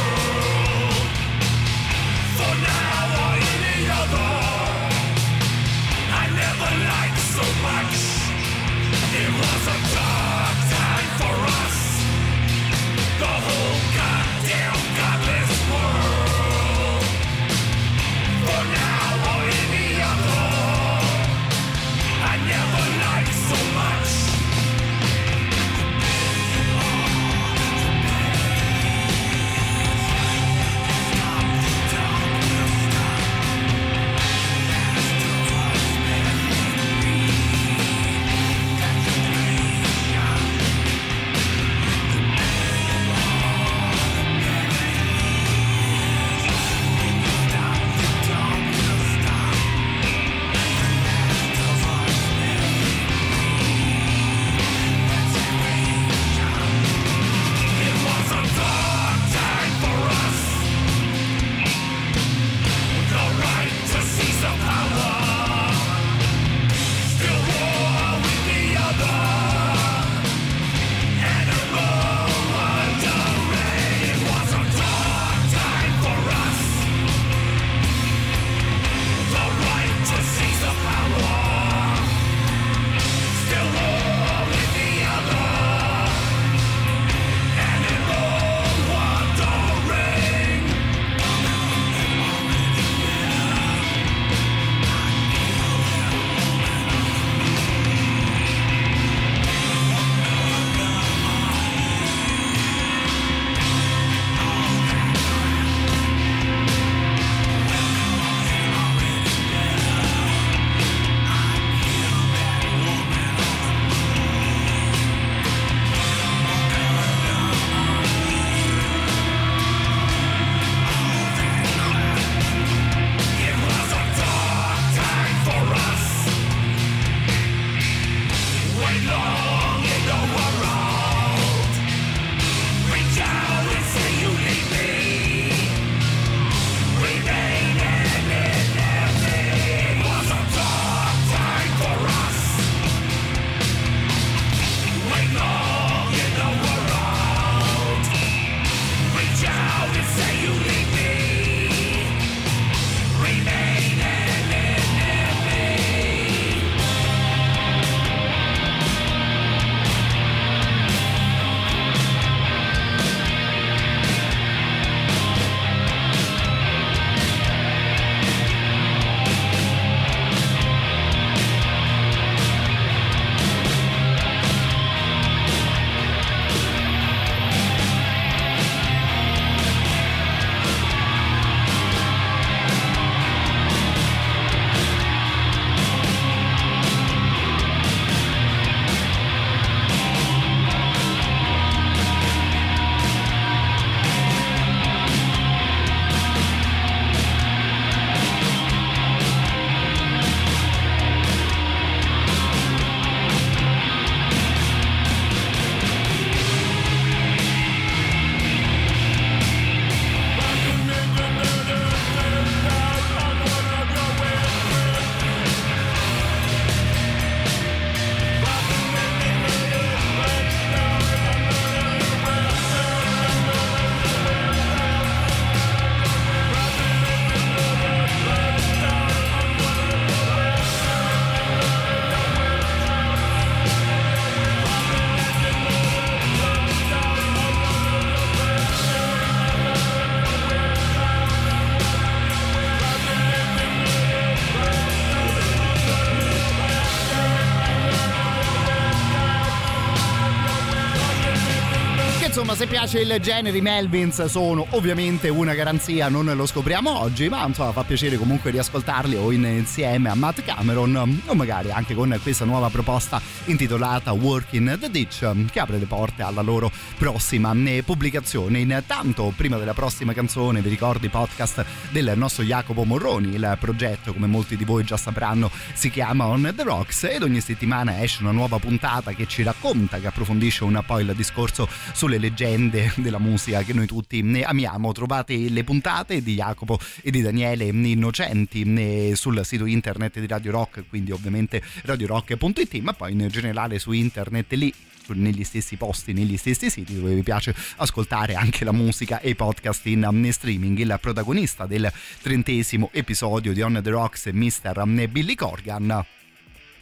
Insomma, se piace il genere, i Melvins sono ovviamente una garanzia, non lo scopriamo oggi, ma insomma fa piacere comunque riascoltarli o insieme a Matt Cameron o magari anche con questa nuova proposta intitolata Walk in the Ditch, che apre le porte alla loro prossima pubblicazione. Intanto, prima della prossima canzone, vi ricordo i podcast del nostro Jacopo Morroni. Il progetto, come molti di voi già sapranno, si chiama On The Rocks ed ogni settimana esce una nuova puntata che ci racconta, che approfondisce un po' il discorso sulle leggende della musica che noi tutti ne amiamo. Trovate le puntate di Jacopo e di Daniele Innocenti sul sito internet di Radio Rock, quindi ovviamente radiorock.it, ma poi in generale su internet, lì negli stessi posti, negli stessi siti dove vi piace ascoltare anche la musica e i podcast in streaming. Il protagonista del 30° episodio di On The Rocks è Mr. Billy Corgan,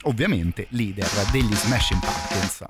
ovviamente leader degli Smashing Pumpkins.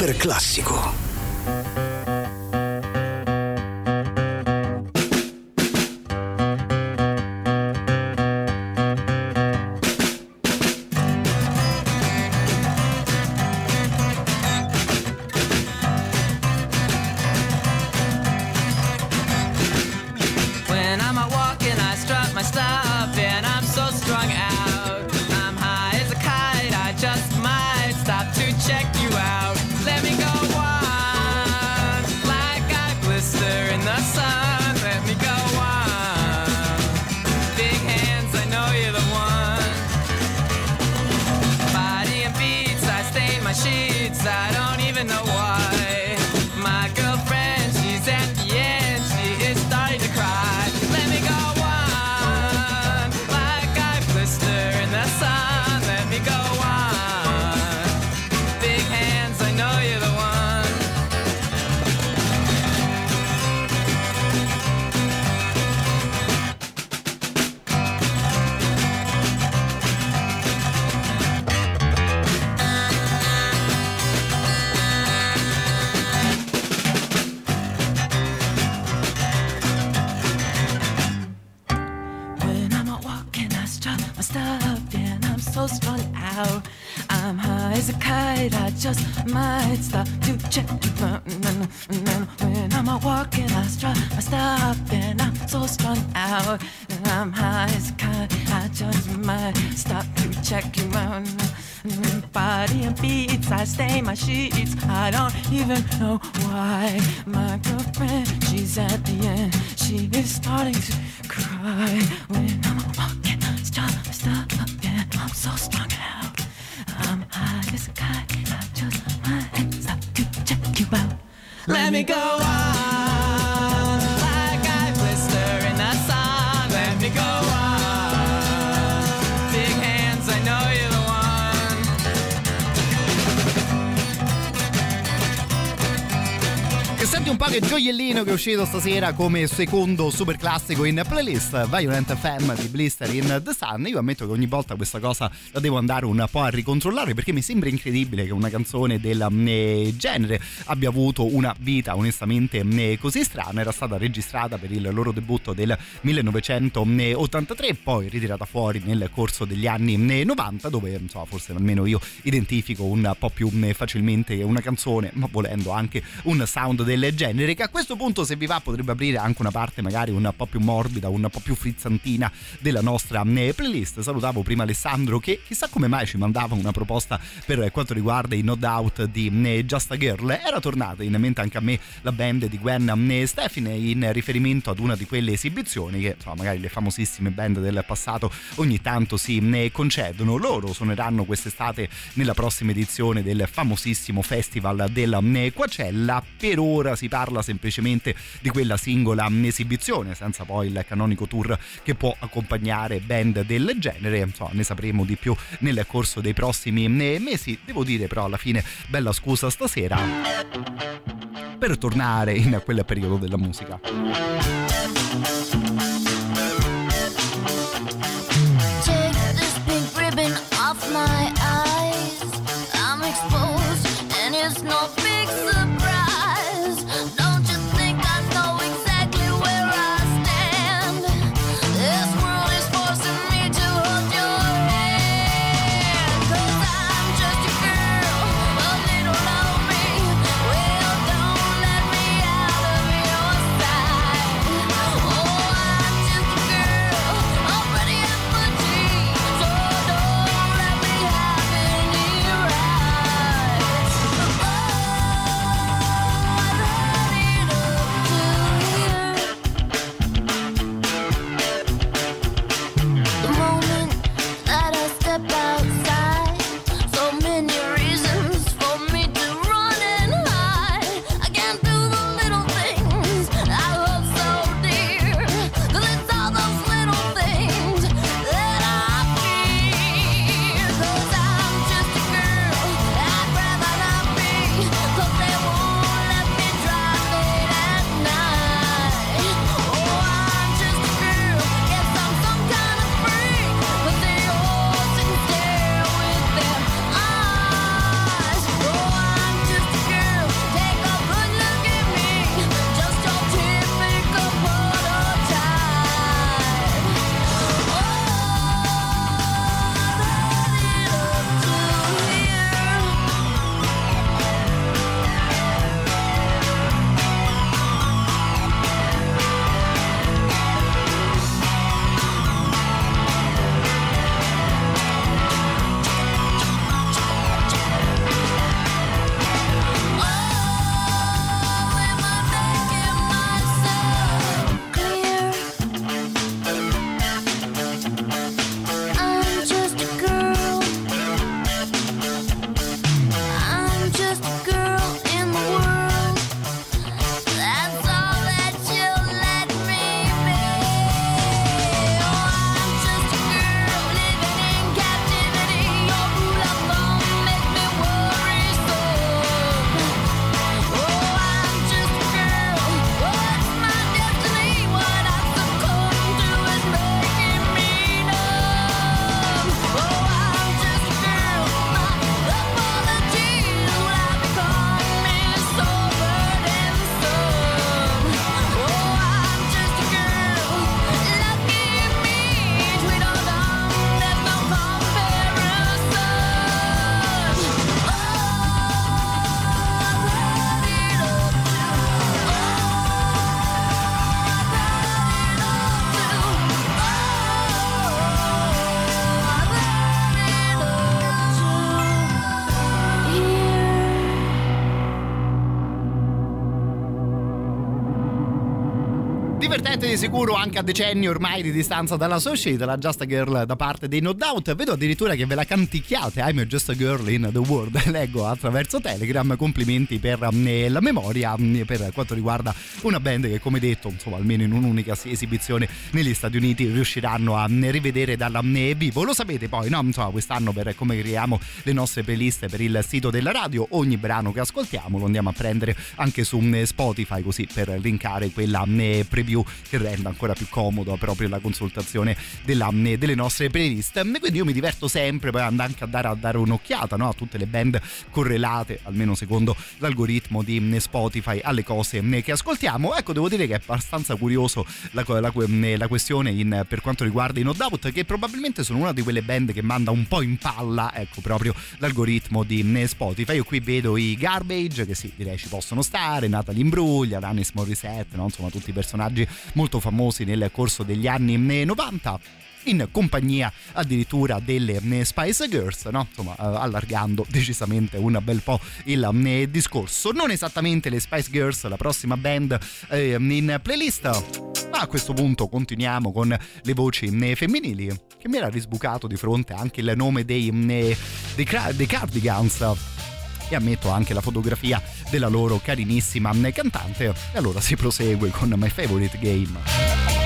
super classico. Gioiellino che è uscito stasera come secondo super classico in playlist Violent FM di Blister in The Sun. Io ammetto che ogni volta questa cosa la devo andare un po' a ricontrollare, perché mi sembra incredibile che una canzone del genere abbia avuto una vita onestamente così strana. Era stata registrata per il loro debutto del 1983, poi ritirata fuori nel corso degli anni 90, dove non so, forse almeno io identifico un po' più facilmente una canzone, ma volendo anche un sound del genere, che a questo punto, se vi va, potrebbe aprire anche una parte magari un po' più morbida, un po' più frizzantina della nostra playlist. Salutavo prima Alessandro che chissà come mai ci mandava una proposta per quanto riguarda i No Doubt di Just a Girl. Era tornata in mente anche a me la band di Gwen Stefani in riferimento ad una di quelle esibizioni che insomma magari le famosissime band del passato ogni tanto si concedono. Loro suoneranno quest'estate nella prossima edizione del famosissimo Festival della Coachella. Per ora si parla semplicemente di quella singola esibizione, senza poi il canonico tour che può accompagnare band del genere. Insomma, ne sapremo di più nel corso dei prossimi mesi. Devo dire però alla fine, bella scusa stasera per tornare in quel periodo della musica. Take this pink ribbon off my eyes. I'm exposed and it's no big surprise. Don't you think I know exactly where I stand? This world is forcing me to hold your hand. 'Cause I'm just a girl, a little lonely. Well, don't let me out of your sight. Oh, divertente di sicuro anche a decenni ormai di distanza dalla sua uscita, la Just a Girl da parte dei No Doubt. Vedo addirittura che ve la canticchiate, I'm Just a Girl in the World, leggo attraverso Telegram. Complimenti per la memoria per quanto riguarda una band che, come detto, insomma, almeno in un'unica esibizione negli Stati Uniti riusciranno a rivedere dalla vivo. Lo sapete poi, no? Insomma, quest'anno, per come creiamo le nostre playlist per il sito della radio, ogni brano che ascoltiamo lo andiamo a prendere anche su Spotify, così per linkare quella preview che renda ancora più comodo proprio la consultazione delle nostre playlist. Quindi io mi diverto sempre poi anche a dare un'occhiata, no? A tutte le band correlate, almeno secondo l'algoritmo di Spotify, alle cose che ascoltiamo. Ecco, devo dire che è abbastanza curioso la questione per quanto riguarda i No Doubt, che probabilmente sono una di quelle band che manda un po' in palla, ecco, proprio l'algoritmo di Spotify. Io qui vedo i Garbage, che sì, direi ci possono stare, Natalie Imbruglia, Alanis Morissette, no? Insomma, tutti i personaggi molto famosi nel corso degli anni 90, in compagnia addirittura delle Spice Girls, no? Insomma, allargando decisamente un bel po' il discorso. Non esattamente le Spice Girls la prossima band in playlist, ma a questo punto continuiamo con le voci femminili, che mi era risbucato di fronte anche il nome dei Cardigans, e ammetto anche la fotografia della loro carinissima cantante. E allora si prosegue con My Favorite Game.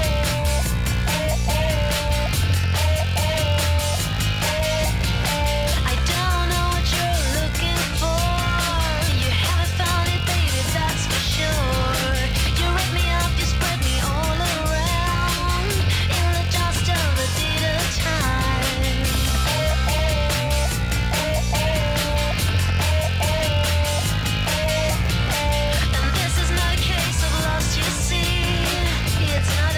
It's not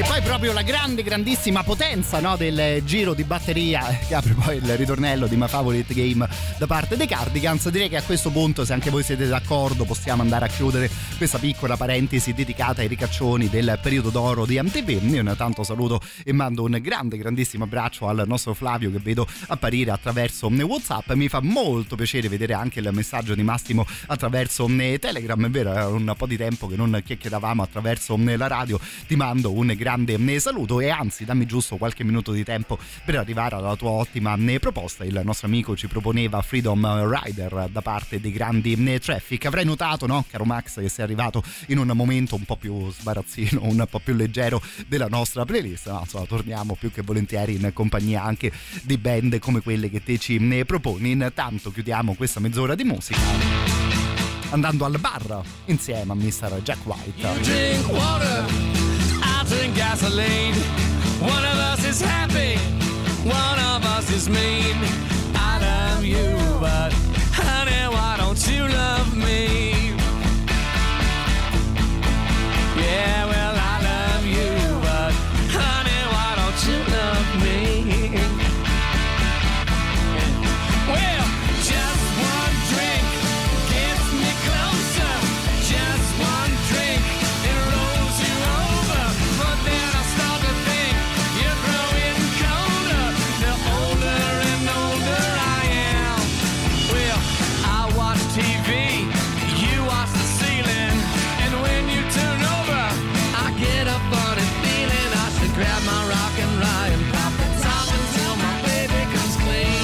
che poi proprio la grandissima potenza, no, del giro di batteria che apre poi il ritornello di My Favorite Game da parte dei Cardigans. Direi che a questo punto, se anche voi siete d'accordo, possiamo andare a chiudere questa piccola parentesi dedicata ai ricaccioni del periodo d'oro di MTV. Io intanto saluto e mando un grandissimo abbraccio al nostro Flavio, che vedo apparire attraverso WhatsApp. Mi fa molto piacere vedere anche il messaggio di Massimo attraverso Telegram. È vero, è un po' di tempo che non chiacchieravamo attraverso la radio. Ti mando un grande saluto, e anzi dammi giusto qualche minuto di tempo per arrivare alla tua ottima proposta. Il nostro amico ci proponeva Freedom Rider da parte dei grandi Traffic. Avrai notato, no, caro Max, che sei arrivato in un momento un po' più sbarazzino, un po' più leggero della nostra playlist. No, insomma, torniamo più che volentieri in compagnia anche di band come quelle che te ci proponi. Intanto chiudiamo questa mezz'ora di musica andando al bar insieme a Mr. Jack White. You drink water, I drink gasoline. One of us is happy, one of us is mean. I love you, but honey, why don't you love me? Yeah, well, I love you, but honey, why don't you love me? Well, just one drink gets me closer. Just one drink, it rolls you over. But then I start to think you're growing colder. The older and older I am. Well, I watch TV, you watch the ceiling. And when you turn over, I get a funny feeling. I should grab my rock and ride and pop the top until my baby comes clean.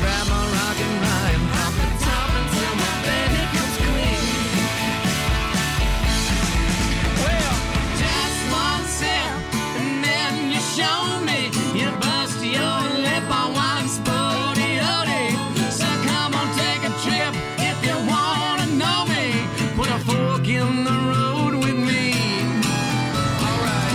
Grab my rock and ride, pop the top until my baby comes clean. Well, just one sip, and then you show me you bust your lip on one spoony odie. So come on, take a trip if you wanna know me. Put a fork in the road with me. All right.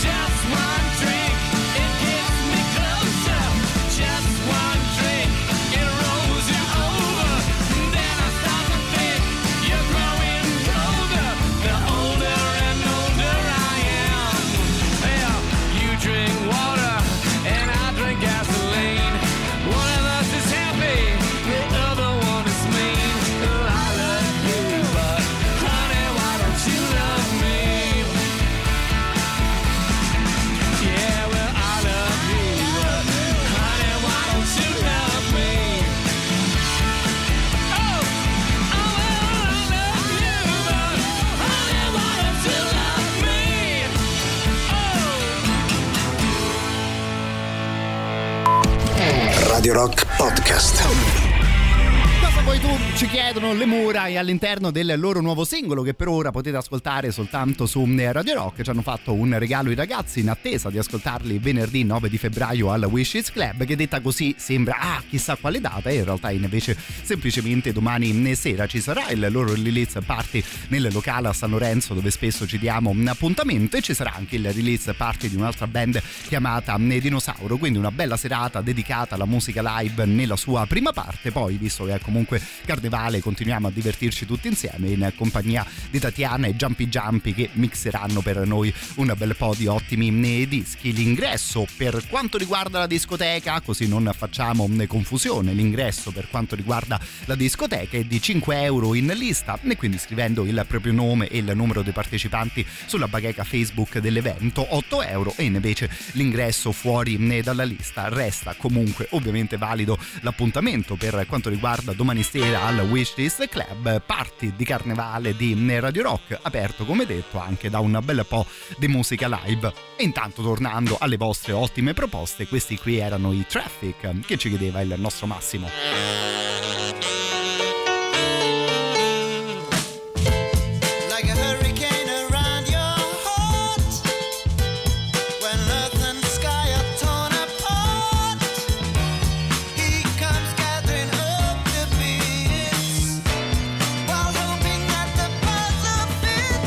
Just one drink, it gets me closer. Just one drink, it rolls you over. Then I start to think you're growing colder. The older and older I am. Well, you drink water and I drink gasoline. One of us is happy, the other one is mean. Oh, I love you, but honey, why don't you love me? Yeah, well, I love you, but honey, why don't you love me? Oh, I love you, but honey, why don't you love me? Oh. Radio Rock Podcast. Cosa poi tu ci chiedono le mura, e all'interno del loro nuovo singolo, che per ora potete ascoltare soltanto su Radio Rock, ci hanno fatto un regalo i ragazzi in attesa di ascoltarli venerdì 9 di febbraio al Wishes Club, che detta così sembra chissà quale data, e in realtà invece semplicemente domani sera ci sarà il loro release party nel locale a San Lorenzo, dove spesso ci diamo un appuntamento, e ci sarà anche il release party di un'altra band chiamata Dinosauro. Quindi una bella serata dedicata alla musica live nella sua prima parte. Poi, visto che è comunque carnevale, continuiamo a divertirci tutti insieme in compagnia di Tatiana e Jumpy Jumpy, che mixeranno per noi un bel po' di ottimi dischi. L'ingresso per quanto riguarda la discoteca, così non facciamo confusione, l'ingresso per quanto riguarda la discoteca è di €5 in lista, e quindi scrivendo il proprio nome e il numero dei partecipanti sulla bacheca Facebook dell'evento, €8, e invece l'ingresso fuori dalla lista. Resta comunque ovviamente valido l'appuntamento per quanto riguarda domani sera al Wishlist Club, party di carnevale di Radio Rock, aperto come detto anche da un bel po' di musica live. E intanto, tornando alle vostre ottime proposte, questi qui erano i Traffic che ci chiedeva il nostro Massimo. Like a hurricane around your heart, when earth and sky are torn apart, he comes gathering up the bits, while hoping that the puzzle fits.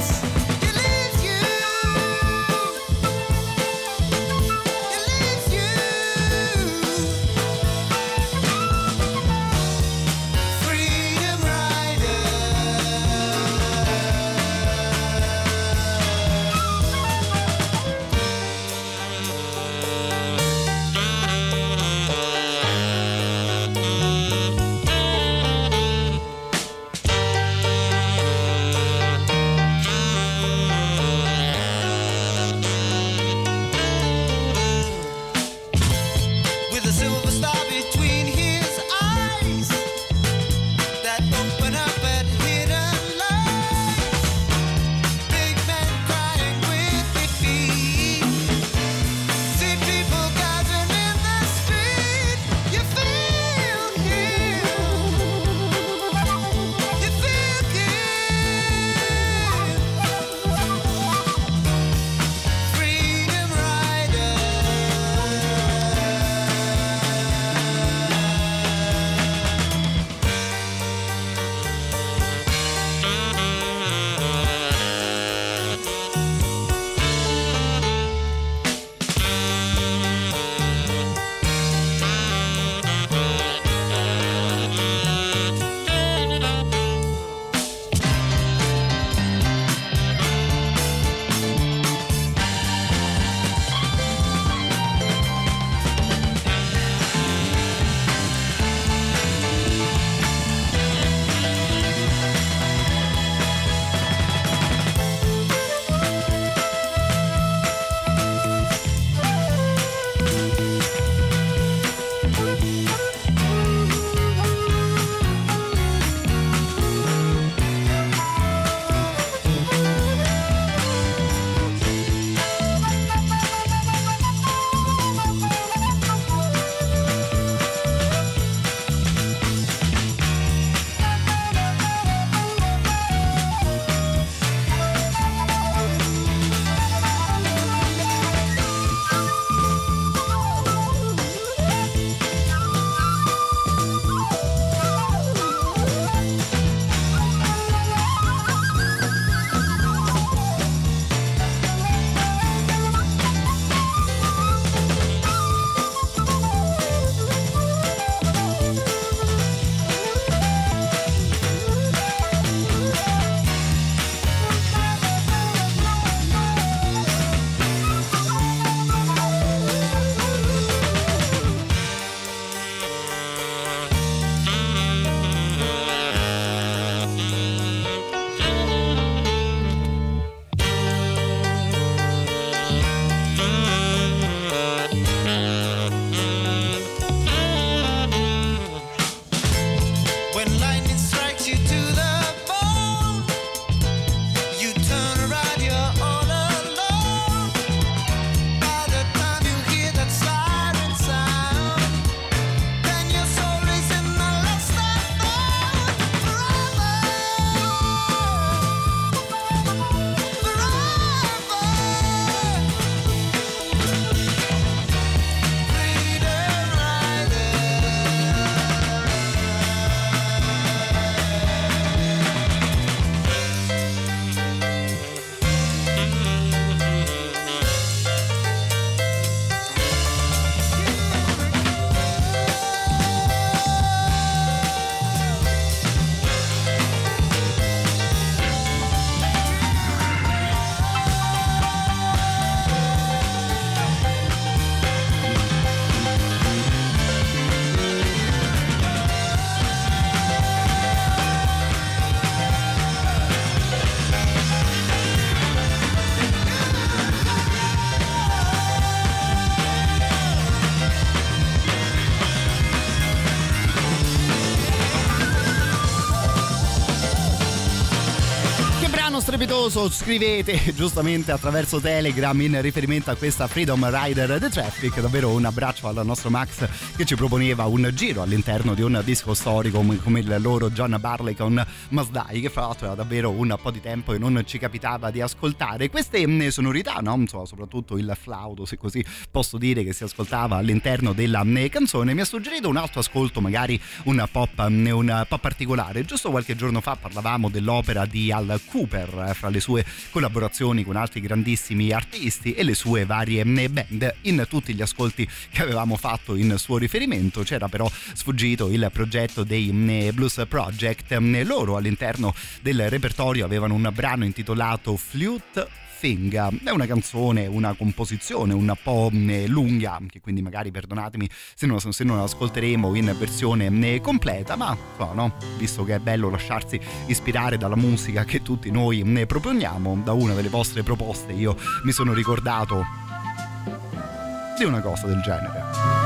Piano strepitoso, scrivete giustamente attraverso Telegram in riferimento a questa Freedom Rider The Traffic. Davvero un abbraccio al nostro Max che ci proponeva un giro all'interno di un disco storico come il loro John Barley con Must Die, che fra l'altro era davvero un po' di tempo e non ci capitava di ascoltare. Queste sonorità, no? Insomma, soprattutto il flauto, se così posso dire, che si ascoltava all'interno della canzone. Mi ha suggerito un altro ascolto, magari un po' particolare. Giusto qualche giorno fa parlavamo dell'opera di Al Cooper, fra le sue collaborazioni con altri grandissimi artisti e le sue varie band. In tutti gli ascolti che avevamo fatto in suo riferimento c'era però sfuggito il progetto dei Blues Project. Loro all'interno del repertorio avevano un brano intitolato Flute Thing. È una canzone, una composizione un po' lunga, che quindi magari perdonatemi se non ascolteremo in versione completa, ma no, visto che è bello lasciarsi ispirare dalla musica che tutti noi ne proponiamo, da una delle vostre proposte io mi sono ricordato di una cosa del genere.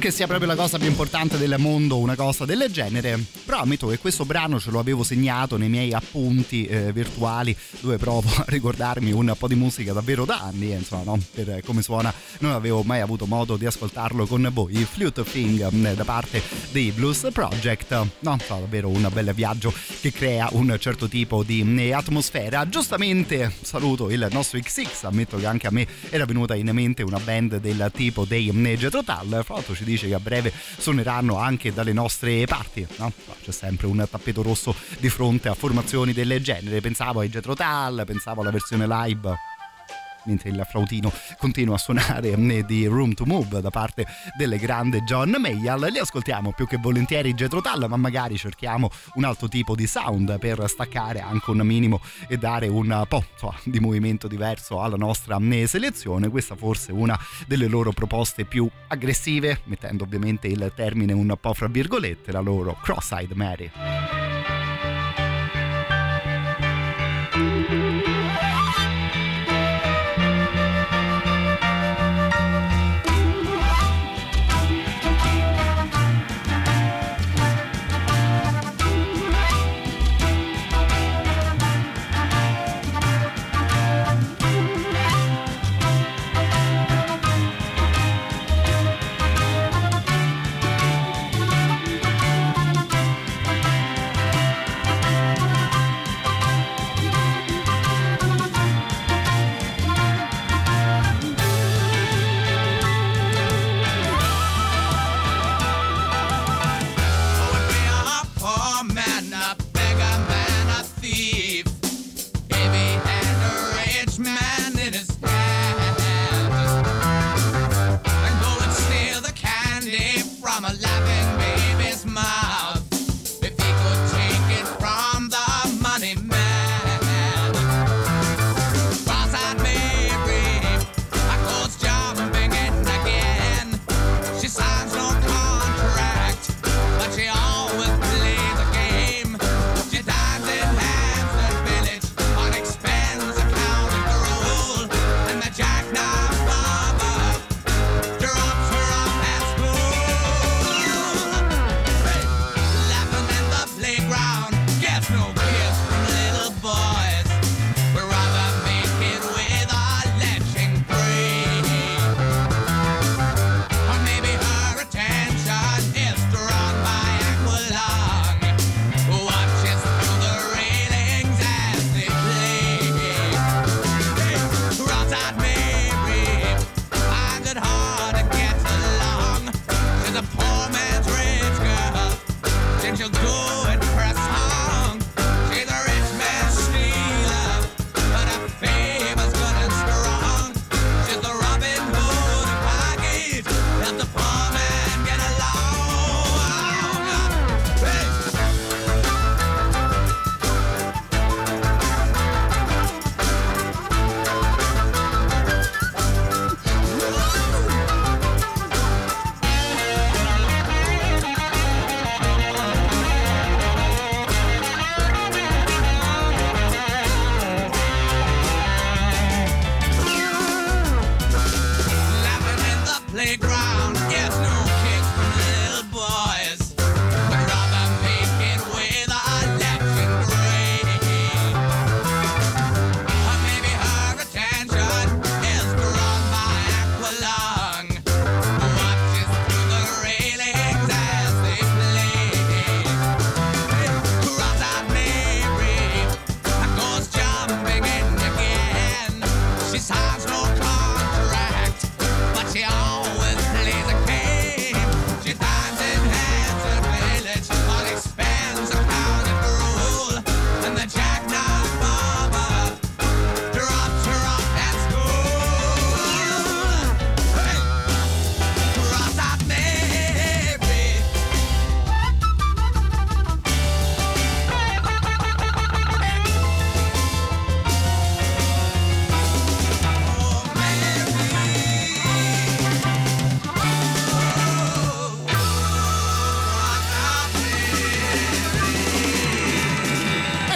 che sia proprio la cosa più importante del mondo, una cosa del genere. Prometto che questo brano ce lo avevo segnato nei miei appunti virtuali, dove provo a ricordarmi un po' di musica davvero da anni, insomma, no? Per come suona non avevo mai avuto modo di ascoltarlo con voi. Flute Thing da parte dei Blues Project, no? Davvero un bel viaggio che crea un certo tipo di atmosfera. Giustamente saluto il nostro XX, ammetto che anche a me era venuta in mente una band del tipo dei Jethro Tull. Foto ci dice che a breve suoneranno anche dalle nostre parti, no? C'è sempre un tappeto rosso di fronte a formazioni del genere. Pensavo ai Jethro Tull, pensavo alla versione live, mentre il flautino continua a suonare, di Room to Move da parte del grande John Mayall. Li ascoltiamo più che volentieri Jethro Tull, ma magari cerchiamo un altro tipo di sound per staccare anche un minimo e dare un po' di movimento diverso alla nostra selezione. Questa forse è una delle loro proposte più aggressive, mettendo ovviamente il termine un po' fra virgolette, la loro Cross-Eyed Mary.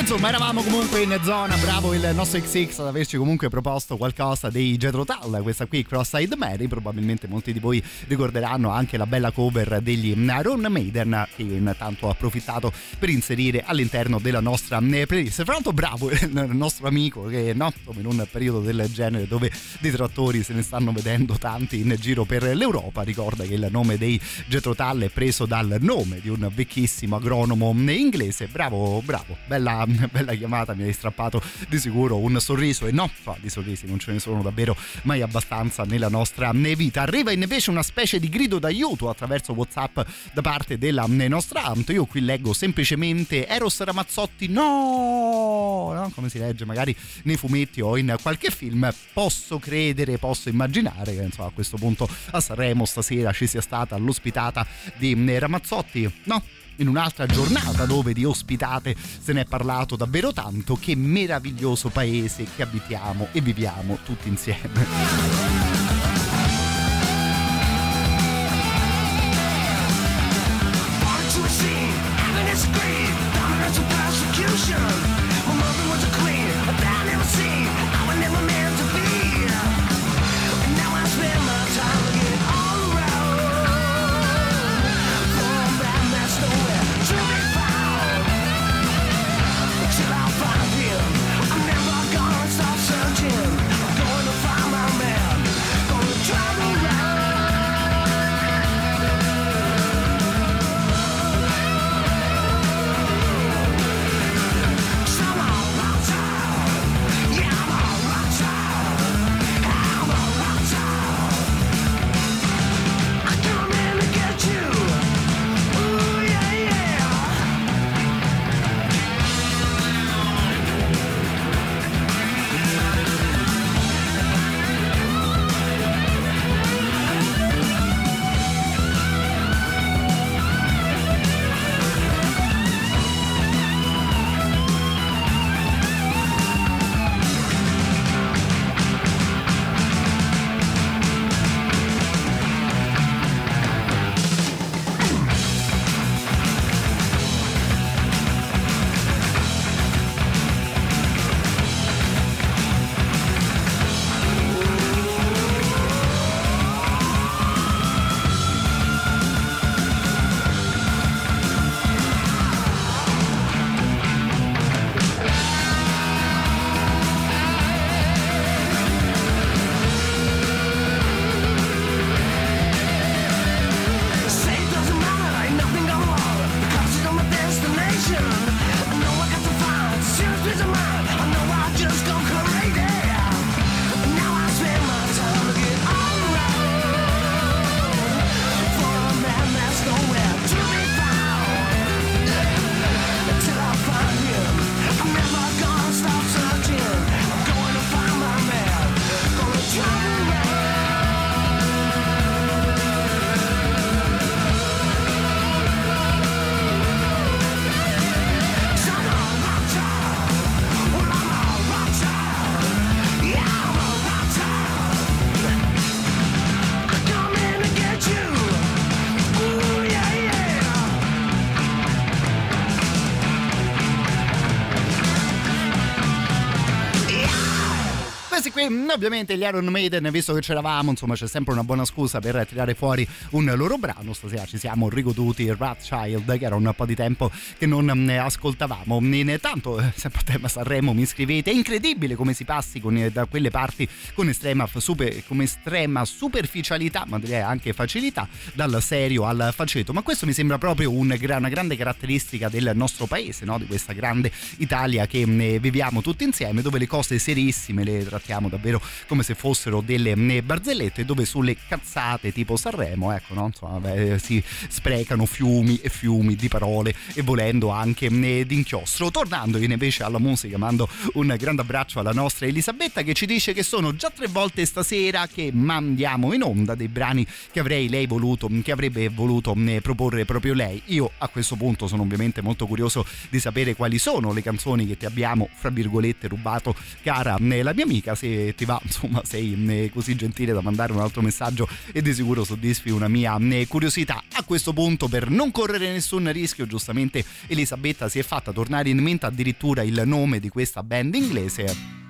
insomma eravamo comunque in zona, bravo il nostro XX ad averci comunque proposto qualcosa dei Jethro Tull, questa qui Cross-Eyed Mary. Probabilmente molti di voi ricorderanno anche la bella cover degli Iron Maiden, che intanto ho approfittato per inserire all'interno della nostra playlist. Fra l'altro bravo il nostro amico che no, in un periodo del genere dove dei trattori se ne stanno vedendo tanti in giro per l'Europa, ricorda che il nome dei Jethro Tull è preso dal nome di un vecchissimo agronomo inglese. Bravo, bravo, bella chiamata, mi hai strappato di sicuro un sorriso, e no, di sorrisi non ce ne sono davvero mai abbastanza nella nostra vita. Arriva invece una specie di grido d'aiuto attraverso WhatsApp da parte della nostra Anto. Io qui leggo semplicemente Eros Ramazzotti no, come si legge magari nei fumetti o in qualche film. Posso credere, posso immaginare che insomma a questo punto a Sanremo stasera ci sia stata l'ospitata di Ramazzotti, no? In un'altra giornata dove di ospitate se ne è parlato davvero tanto. Che meraviglioso paese che abitiamo e viviamo tutti insieme. Ovviamente gli Iron Maiden, visto che c'eravamo, insomma c'è sempre una buona scusa per tirare fuori un loro brano. Stasera ci siamo rigoduti Rothschild, che era un po' di tempo che non ascoltavamo. Intanto, sempre a tema Sanremo, mi scrivete: è incredibile come si passi da quelle parti con estrema superficialità, ma direi anche facilità, dal serio al faceto. Ma questo mi sembra proprio una grande caratteristica del nostro paese, no? Di questa grande Italia che viviamo tutti insieme, dove le cose serissime le trattiamo davvero come se fossero delle barzellette, dove sulle cazzate tipo Sanremo, ecco, no? Insomma, si sprecano fiumi e fiumi di parole e volendo anche d'inchiostro. Tornando invece alla musica, mando un grande abbraccio alla nostra Elisabetta che ci dice che sono già 3 volte stasera che mandiamo in onda dei brani che avrebbe voluto proporre proprio lei. Io a questo punto sono ovviamente molto curioso di sapere quali sono le canzoni che ti abbiamo, fra virgolette, rubato, cara la mia amica. Se se ti va, insomma, sei così gentile da mandare un altro messaggio e di sicuro soddisfi una mia curiosità. A questo punto, per non correre nessun rischio, giustamente Elisabetta si è fatta tornare in mente addirittura il nome di questa band inglese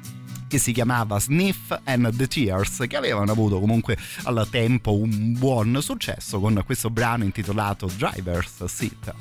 che si chiamava Sniff and the Tears, che avevano avuto comunque al tempo un buon successo con questo brano intitolato Driver's Seat.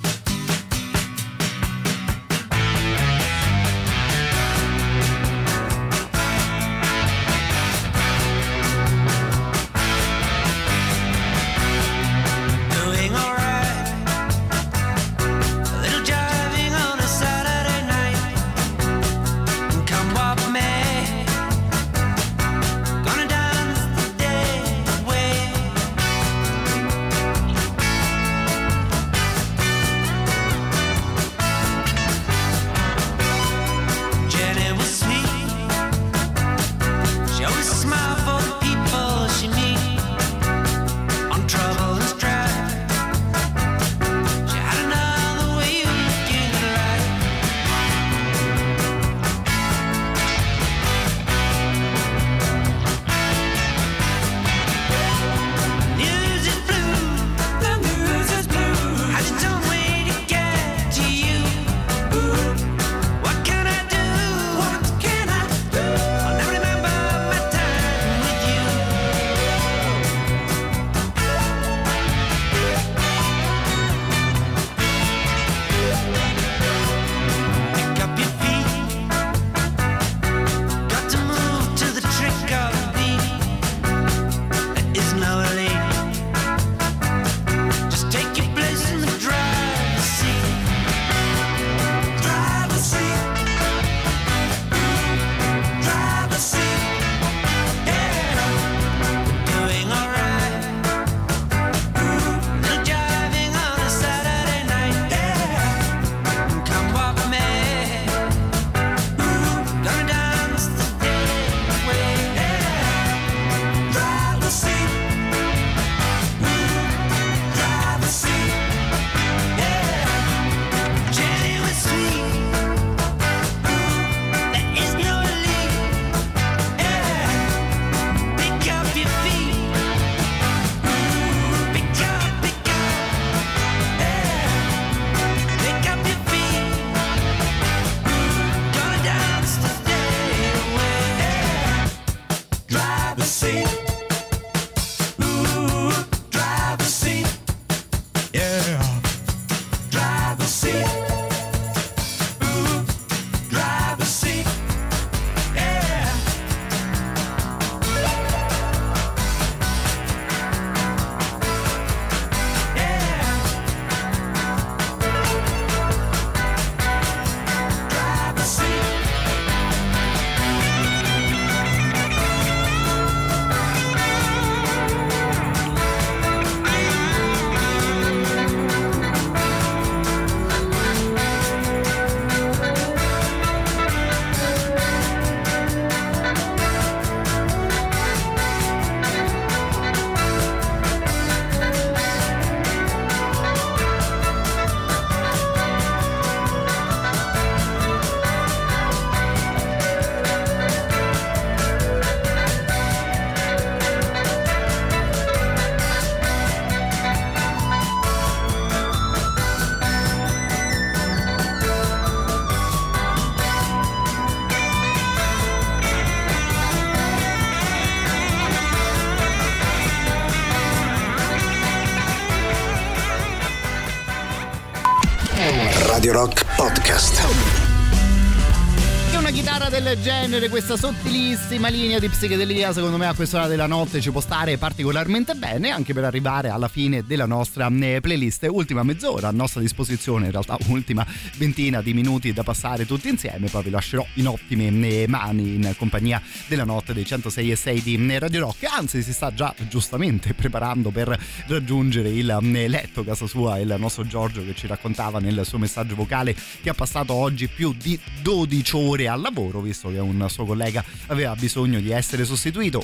Genere, questa sottilissima linea di psichedelia, secondo me a quest'ora della notte ci può stare particolarmente bene, anche per arrivare alla fine della nostra playlist. Ultima mezz'ora a nostra disposizione, in realtà ultima ventina di minuti da passare tutti insieme, poi vi lascerò in ottime mani in compagnia della notte dei 106.6 di Radio Rock. Anzi, si sta già giustamente preparando per raggiungere il letto, casa sua, il nostro Giorgio, che ci raccontava nel suo messaggio vocale che ha passato oggi più di 12 ore al lavoro, visto che un suo collega aveva bisogno di essere sostituito.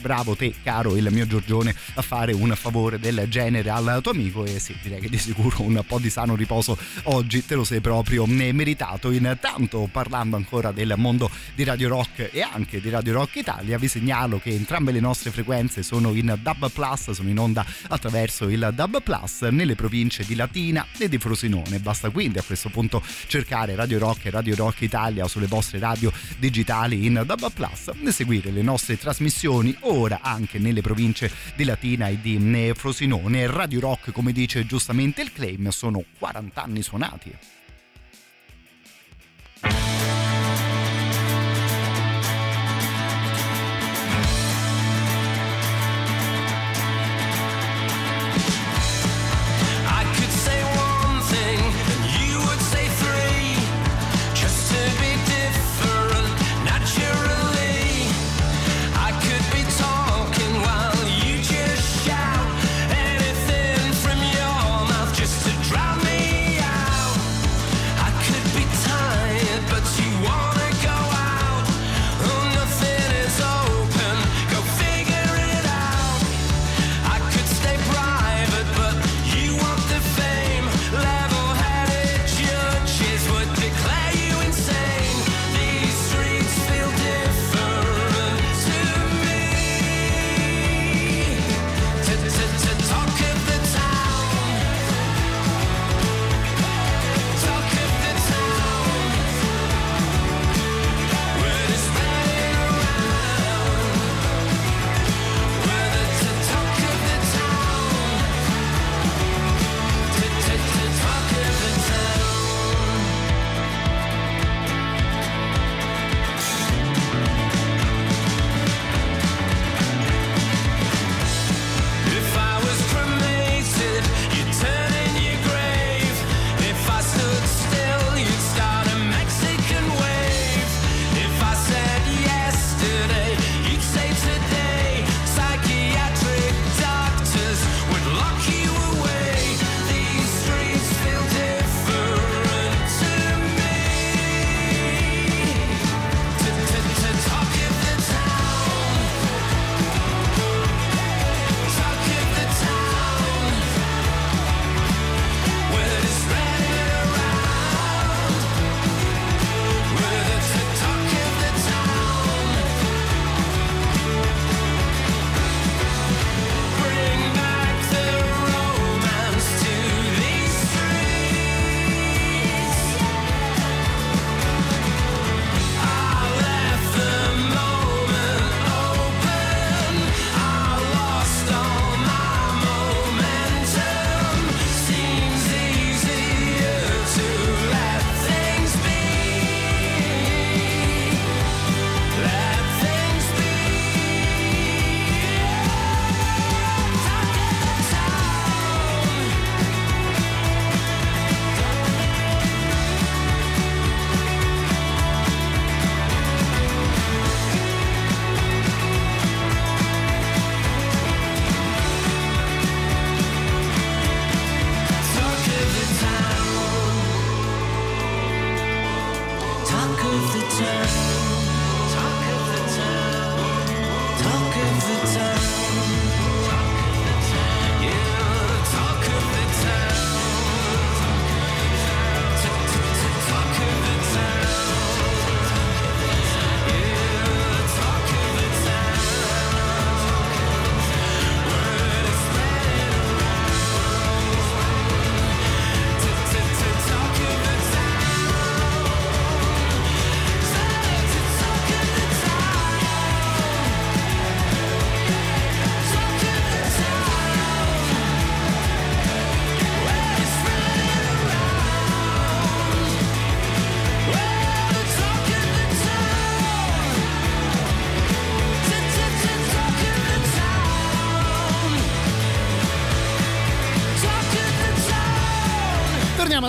bravo te, caro il mio Giorgione, a fare un favore del genere al tuo amico, e sì, direi che di sicuro un po' di sano riposo oggi te lo sei proprio meritato. Intanto, parlando ancora del mondo di Radio Rock e anche di Radio Rock Italia, vi segnalo che entrambe le nostre frequenze sono in DAB Plus, sono in onda attraverso il DAB Plus nelle province di Latina e di Frosinone. Basta quindi a questo punto cercare Radio Rock e Radio Rock Italia sulle vostre radio digitali in DAB Plus e seguire le nostre trasmissioni ora anche nelle province di Latina e di Frosinone. Radio Rock, come dice giustamente il claim, sono 40 anni suonati.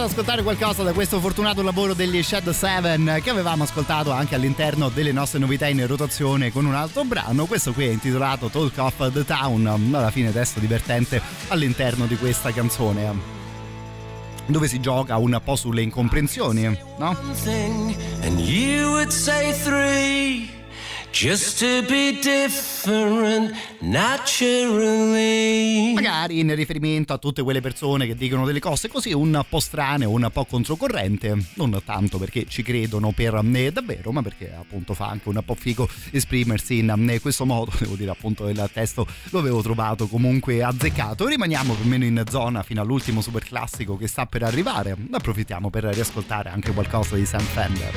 Ascoltare qualcosa da questo fortunato lavoro degli Shed 7 che avevamo ascoltato anche all'interno delle nostre novità in rotazione con un altro brano. Questo qui è intitolato Talk of the Town, alla fine testo divertente all'interno di questa canzone dove si gioca un po' sulle incomprensioni, no? Just to be different naturally. Magari in riferimento a tutte quelle persone che dicono delle cose così un po' strane o un po' controcorrente, non tanto perché ci credono per davvero, ma perché appunto fa anche un po' figo esprimersi in questo modo. Devo dire appunto il testo lo avevo trovato comunque azzeccato. Rimaniamo più o meno in zona fino all'ultimo super classico che sta per arrivare, approfittiamo per riascoltare anche qualcosa di Sam Fender.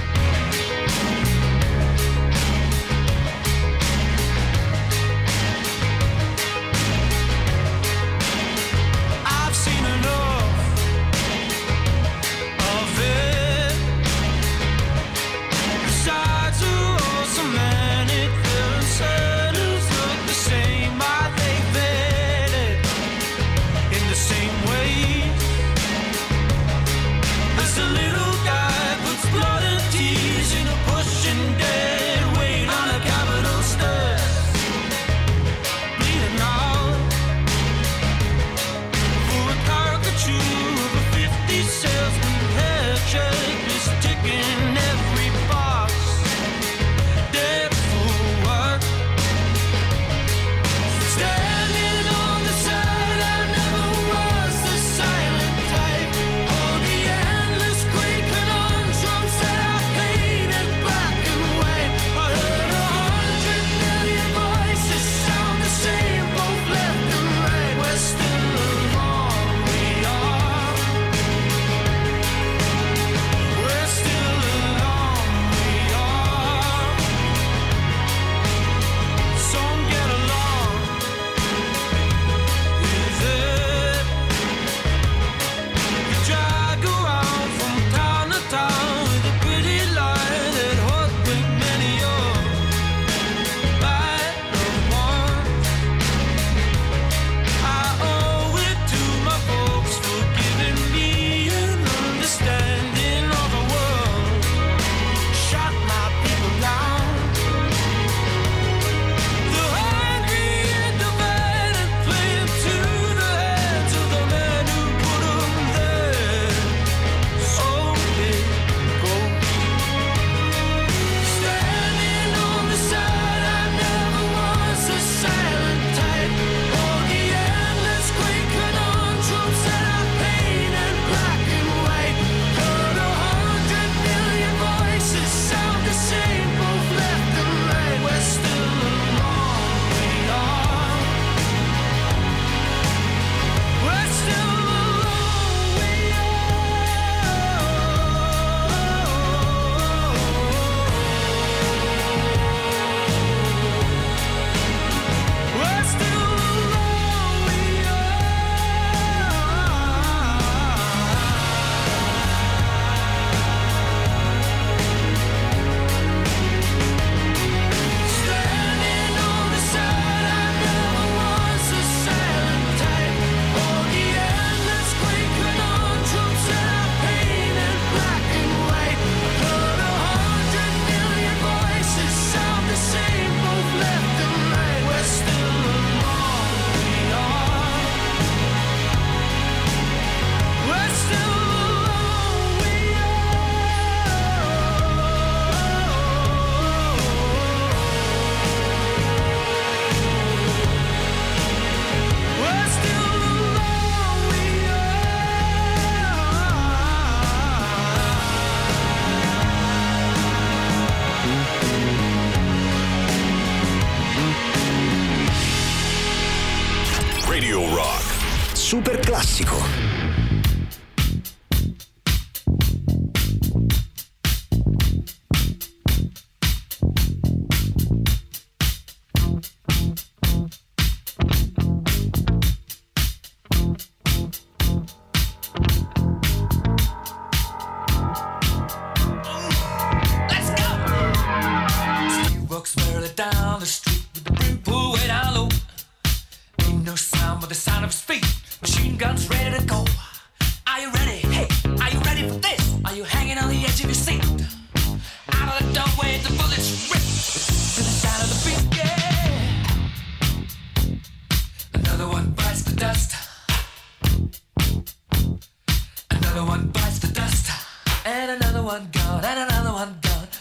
And another one gone,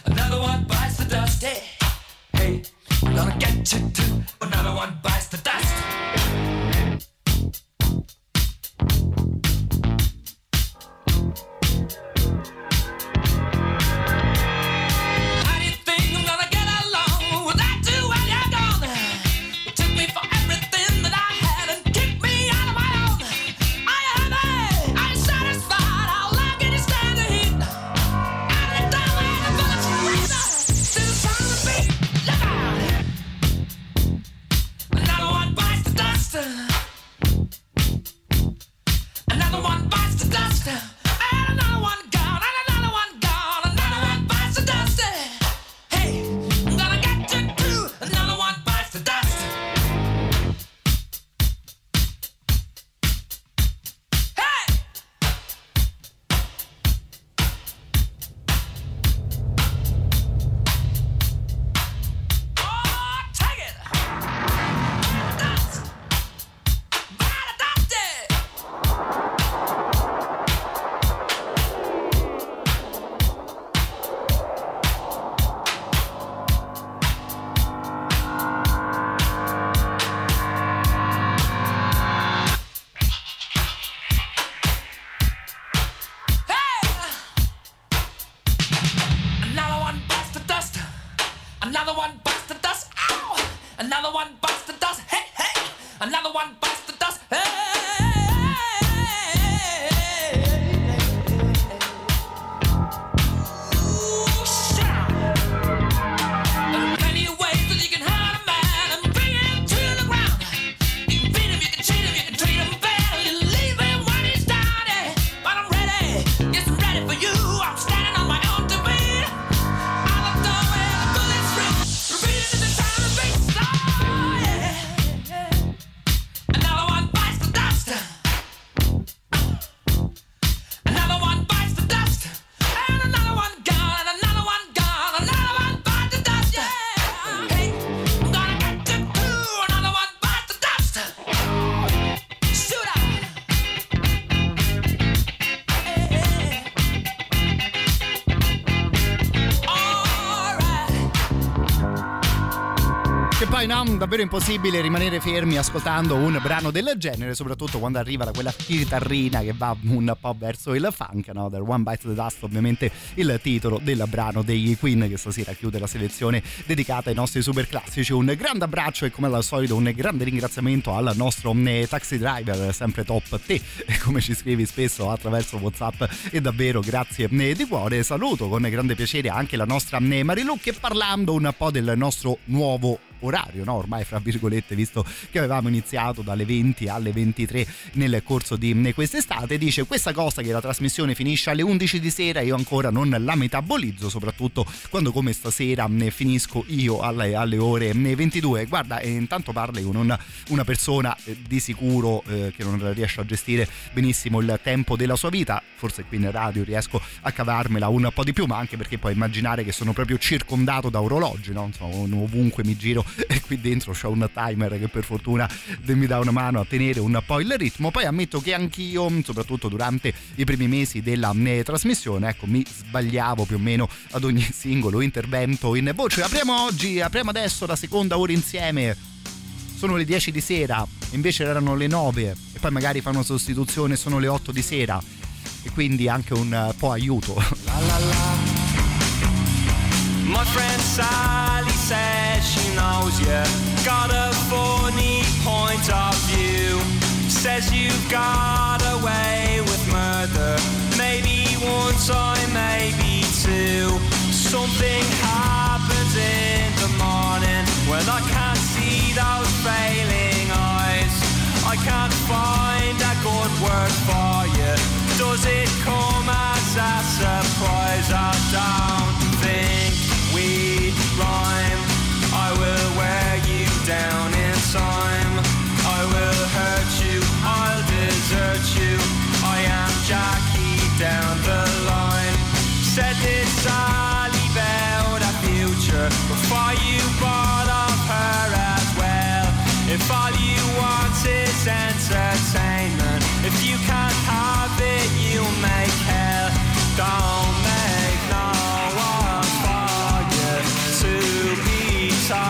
another one bites the dust. Hey, hey, I'm gonna get you too, but another one bites the dust. Davvero impossibile rimanere fermi ascoltando un brano del genere, soprattutto quando arriva da quella chitarrina che va un po' verso il funk, no? Del One Bite the Dust, ovviamente il titolo del brano degli Queen, che stasera chiude la selezione dedicata ai nostri super classici. Un grande abbraccio e come al solito un grande ringraziamento al nostro taxi driver, sempre top te, come ci scrivi spesso attraverso WhatsApp, e davvero grazie di cuore. Saluto con grande piacere anche la nostra Marilu, che parlando un po' del nostro nuovo orario, no? Ormai fra virgolette, visto che avevamo iniziato dalle 20 alle 23 nel corso di quest'estate, dice questa cosa che la trasmissione finisce alle 11 di sera io ancora non la metabolizzo, soprattutto quando come stasera ne finisco io alle ore 22. Guarda, intanto parli con una persona di sicuro che non riesce a gestire benissimo il tempo della sua vita, forse qui in radio riesco a cavarmela un po' di più, ma anche perché puoi immaginare che sono proprio circondato da orologi, no? Insomma, ovunque mi giro e qui dentro c'è un timer che per fortuna mi dà una mano a tenere un po' il ritmo. Poi ammetto che anch'io, soprattutto durante i primi mesi della trasmissione, ecco, mi sbagliavo più o meno ad ogni singolo intervento in voce. Apriamo adesso la seconda ora insieme, sono le 10 di sera, invece erano le 9, e poi magari fanno sostituzione, sono le 8 di sera, e quindi anche un po' aiuto. La la la. My friend Sally says she knows you got a funny point of view. Says you got away with murder, maybe one time, maybe two. Something happens in the morning when I can't see those failing eyes. I can't find a good word for you. Does it come as a surprise? I don't think we rhyme. I will wear you down in time. I will hurt you, I'll desert you. I am Jackie down the line. Said this Sally about a future before you bought off her as well. If all you want is entertainment, if you can't have it, you make hell. Don't make no one. To be tired.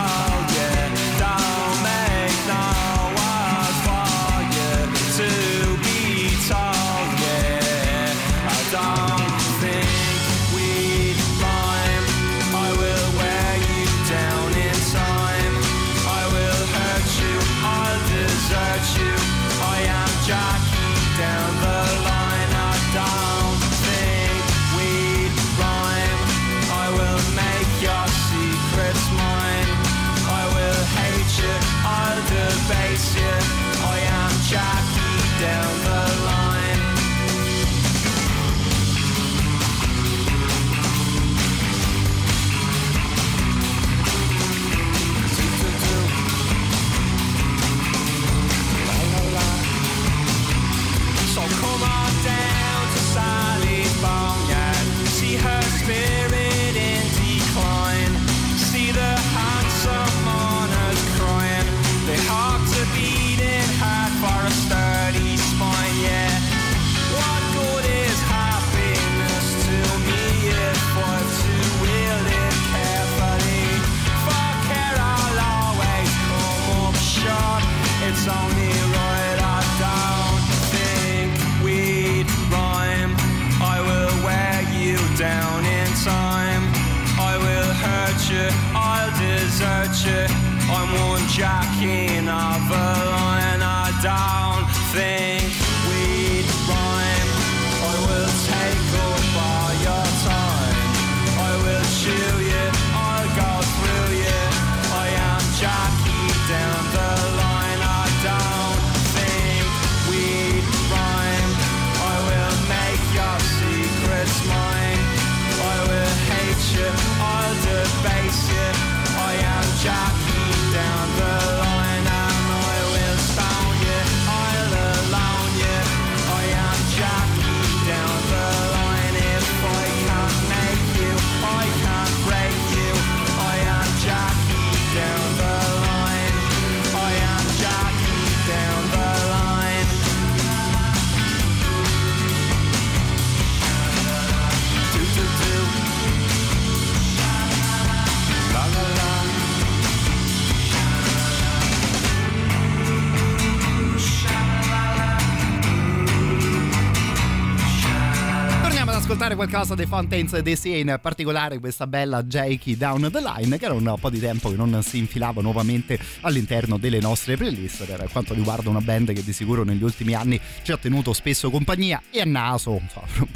Qualcosa dei Fountains DC, in particolare questa bella Jakey Down the Line, che era un po' di tempo che non si infilava nuovamente all'interno delle nostre playlist per quanto riguarda una band che di sicuro negli ultimi anni ci ha tenuto spesso compagnia, e a naso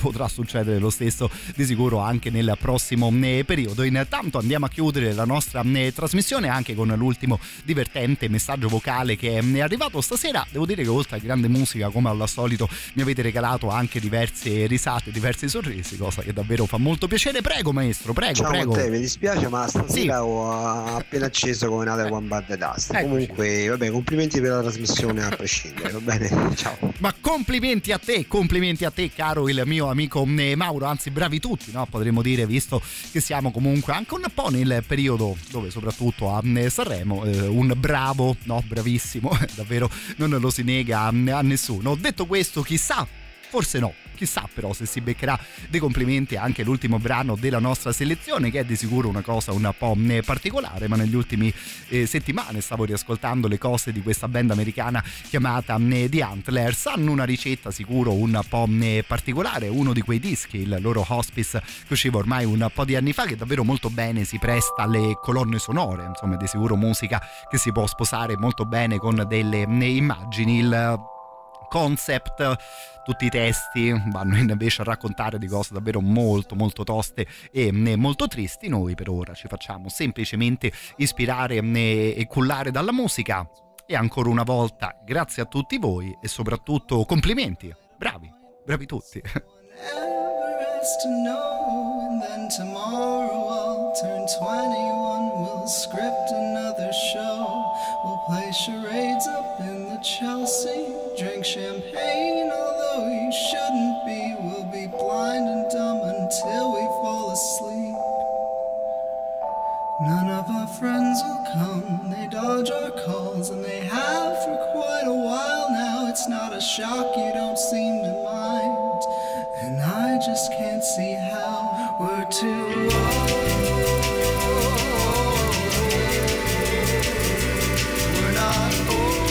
potrà succedere lo stesso di sicuro anche nel prossimo periodo. Intanto andiamo a chiudere la nostra trasmissione anche con l'ultimo divertente messaggio vocale che è arrivato stasera. Devo dire che oltre a grande musica, come al solito, mi avete regalato anche diverse risate, diversi sorrisi, cosa che davvero fa molto piacere. Prego maestro, prego. Ciao, prego. Te, mi dispiace ma stasera sì, ho appena acceso come nata con bande d'asta. Comunque vabbè, complimenti per la trasmissione a prescindere, va bene, ciao. Ma complimenti a te, complimenti a te caro il mio amico Mauro, anzi bravi tutti, no, potremmo dire, visto che siamo comunque anche un po' nel periodo dove soprattutto a Sanremo un bravo, no, bravissimo davvero non lo si nega a nessuno. Detto questo, chissà, forse no, chissà però se si beccherà dei complimenti anche l'ultimo brano della nostra selezione, che è di sicuro una cosa un po' particolare, ma negli ultimi settimane stavo riascoltando le cose di questa band americana chiamata The Antlers. Hanno una ricetta sicuro un po' particolare, uno di quei dischi, il loro Hospice, che usciva ormai un po' di anni fa, che davvero molto bene si presta alle colonne sonore, insomma di sicuro musica che si può sposare molto bene con delle immagini, il concept, tutti i testi vanno invece a raccontare di cose davvero molto molto toste e molto tristi. Noi per ora ci facciamo semplicemente ispirare e cullare dalla musica, e ancora una volta grazie a tutti voi e soprattutto complimenti, bravi, bravi tutti. Drink champagne, although you shouldn't be. We'll be blind and dumb until we fall asleep. None of our friends will come. They dodge our calls, and they have for quite a while now. It's not a shock you don't seem to mind, and I just can't see how we're too old. We're not old.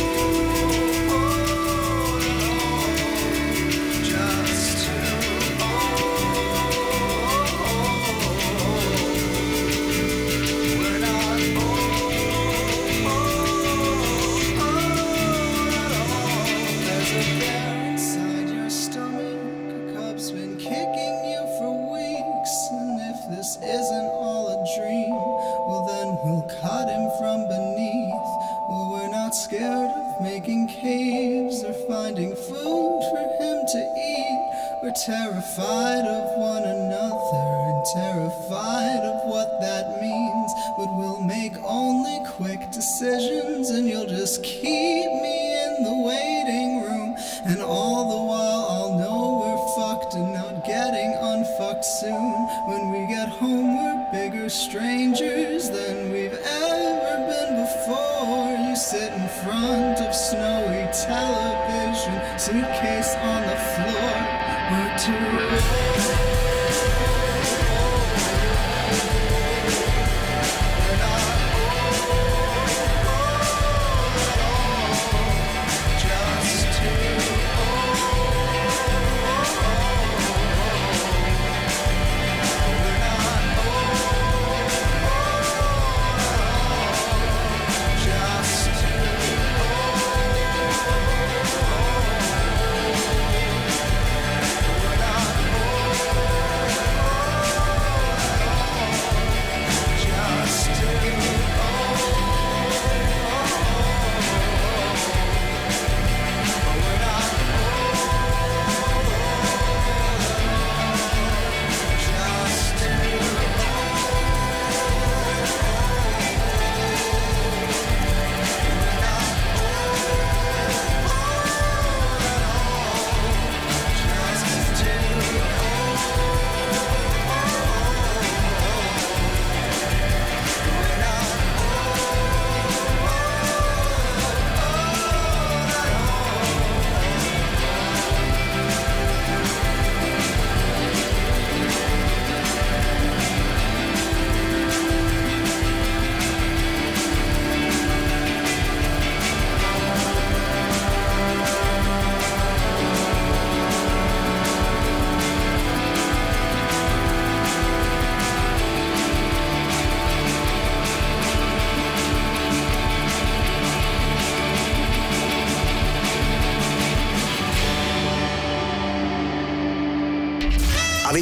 Just too old. terrified of one another and terrified of what that means, but we'll make only quick decisions and you'll just keep me in the waiting room, and all the while I'll know we're fucked and not getting unfucked soon. When we get home we're bigger strangers than we've ever been before. You sit in front of snowy television, suitcase on the floor, we're too old.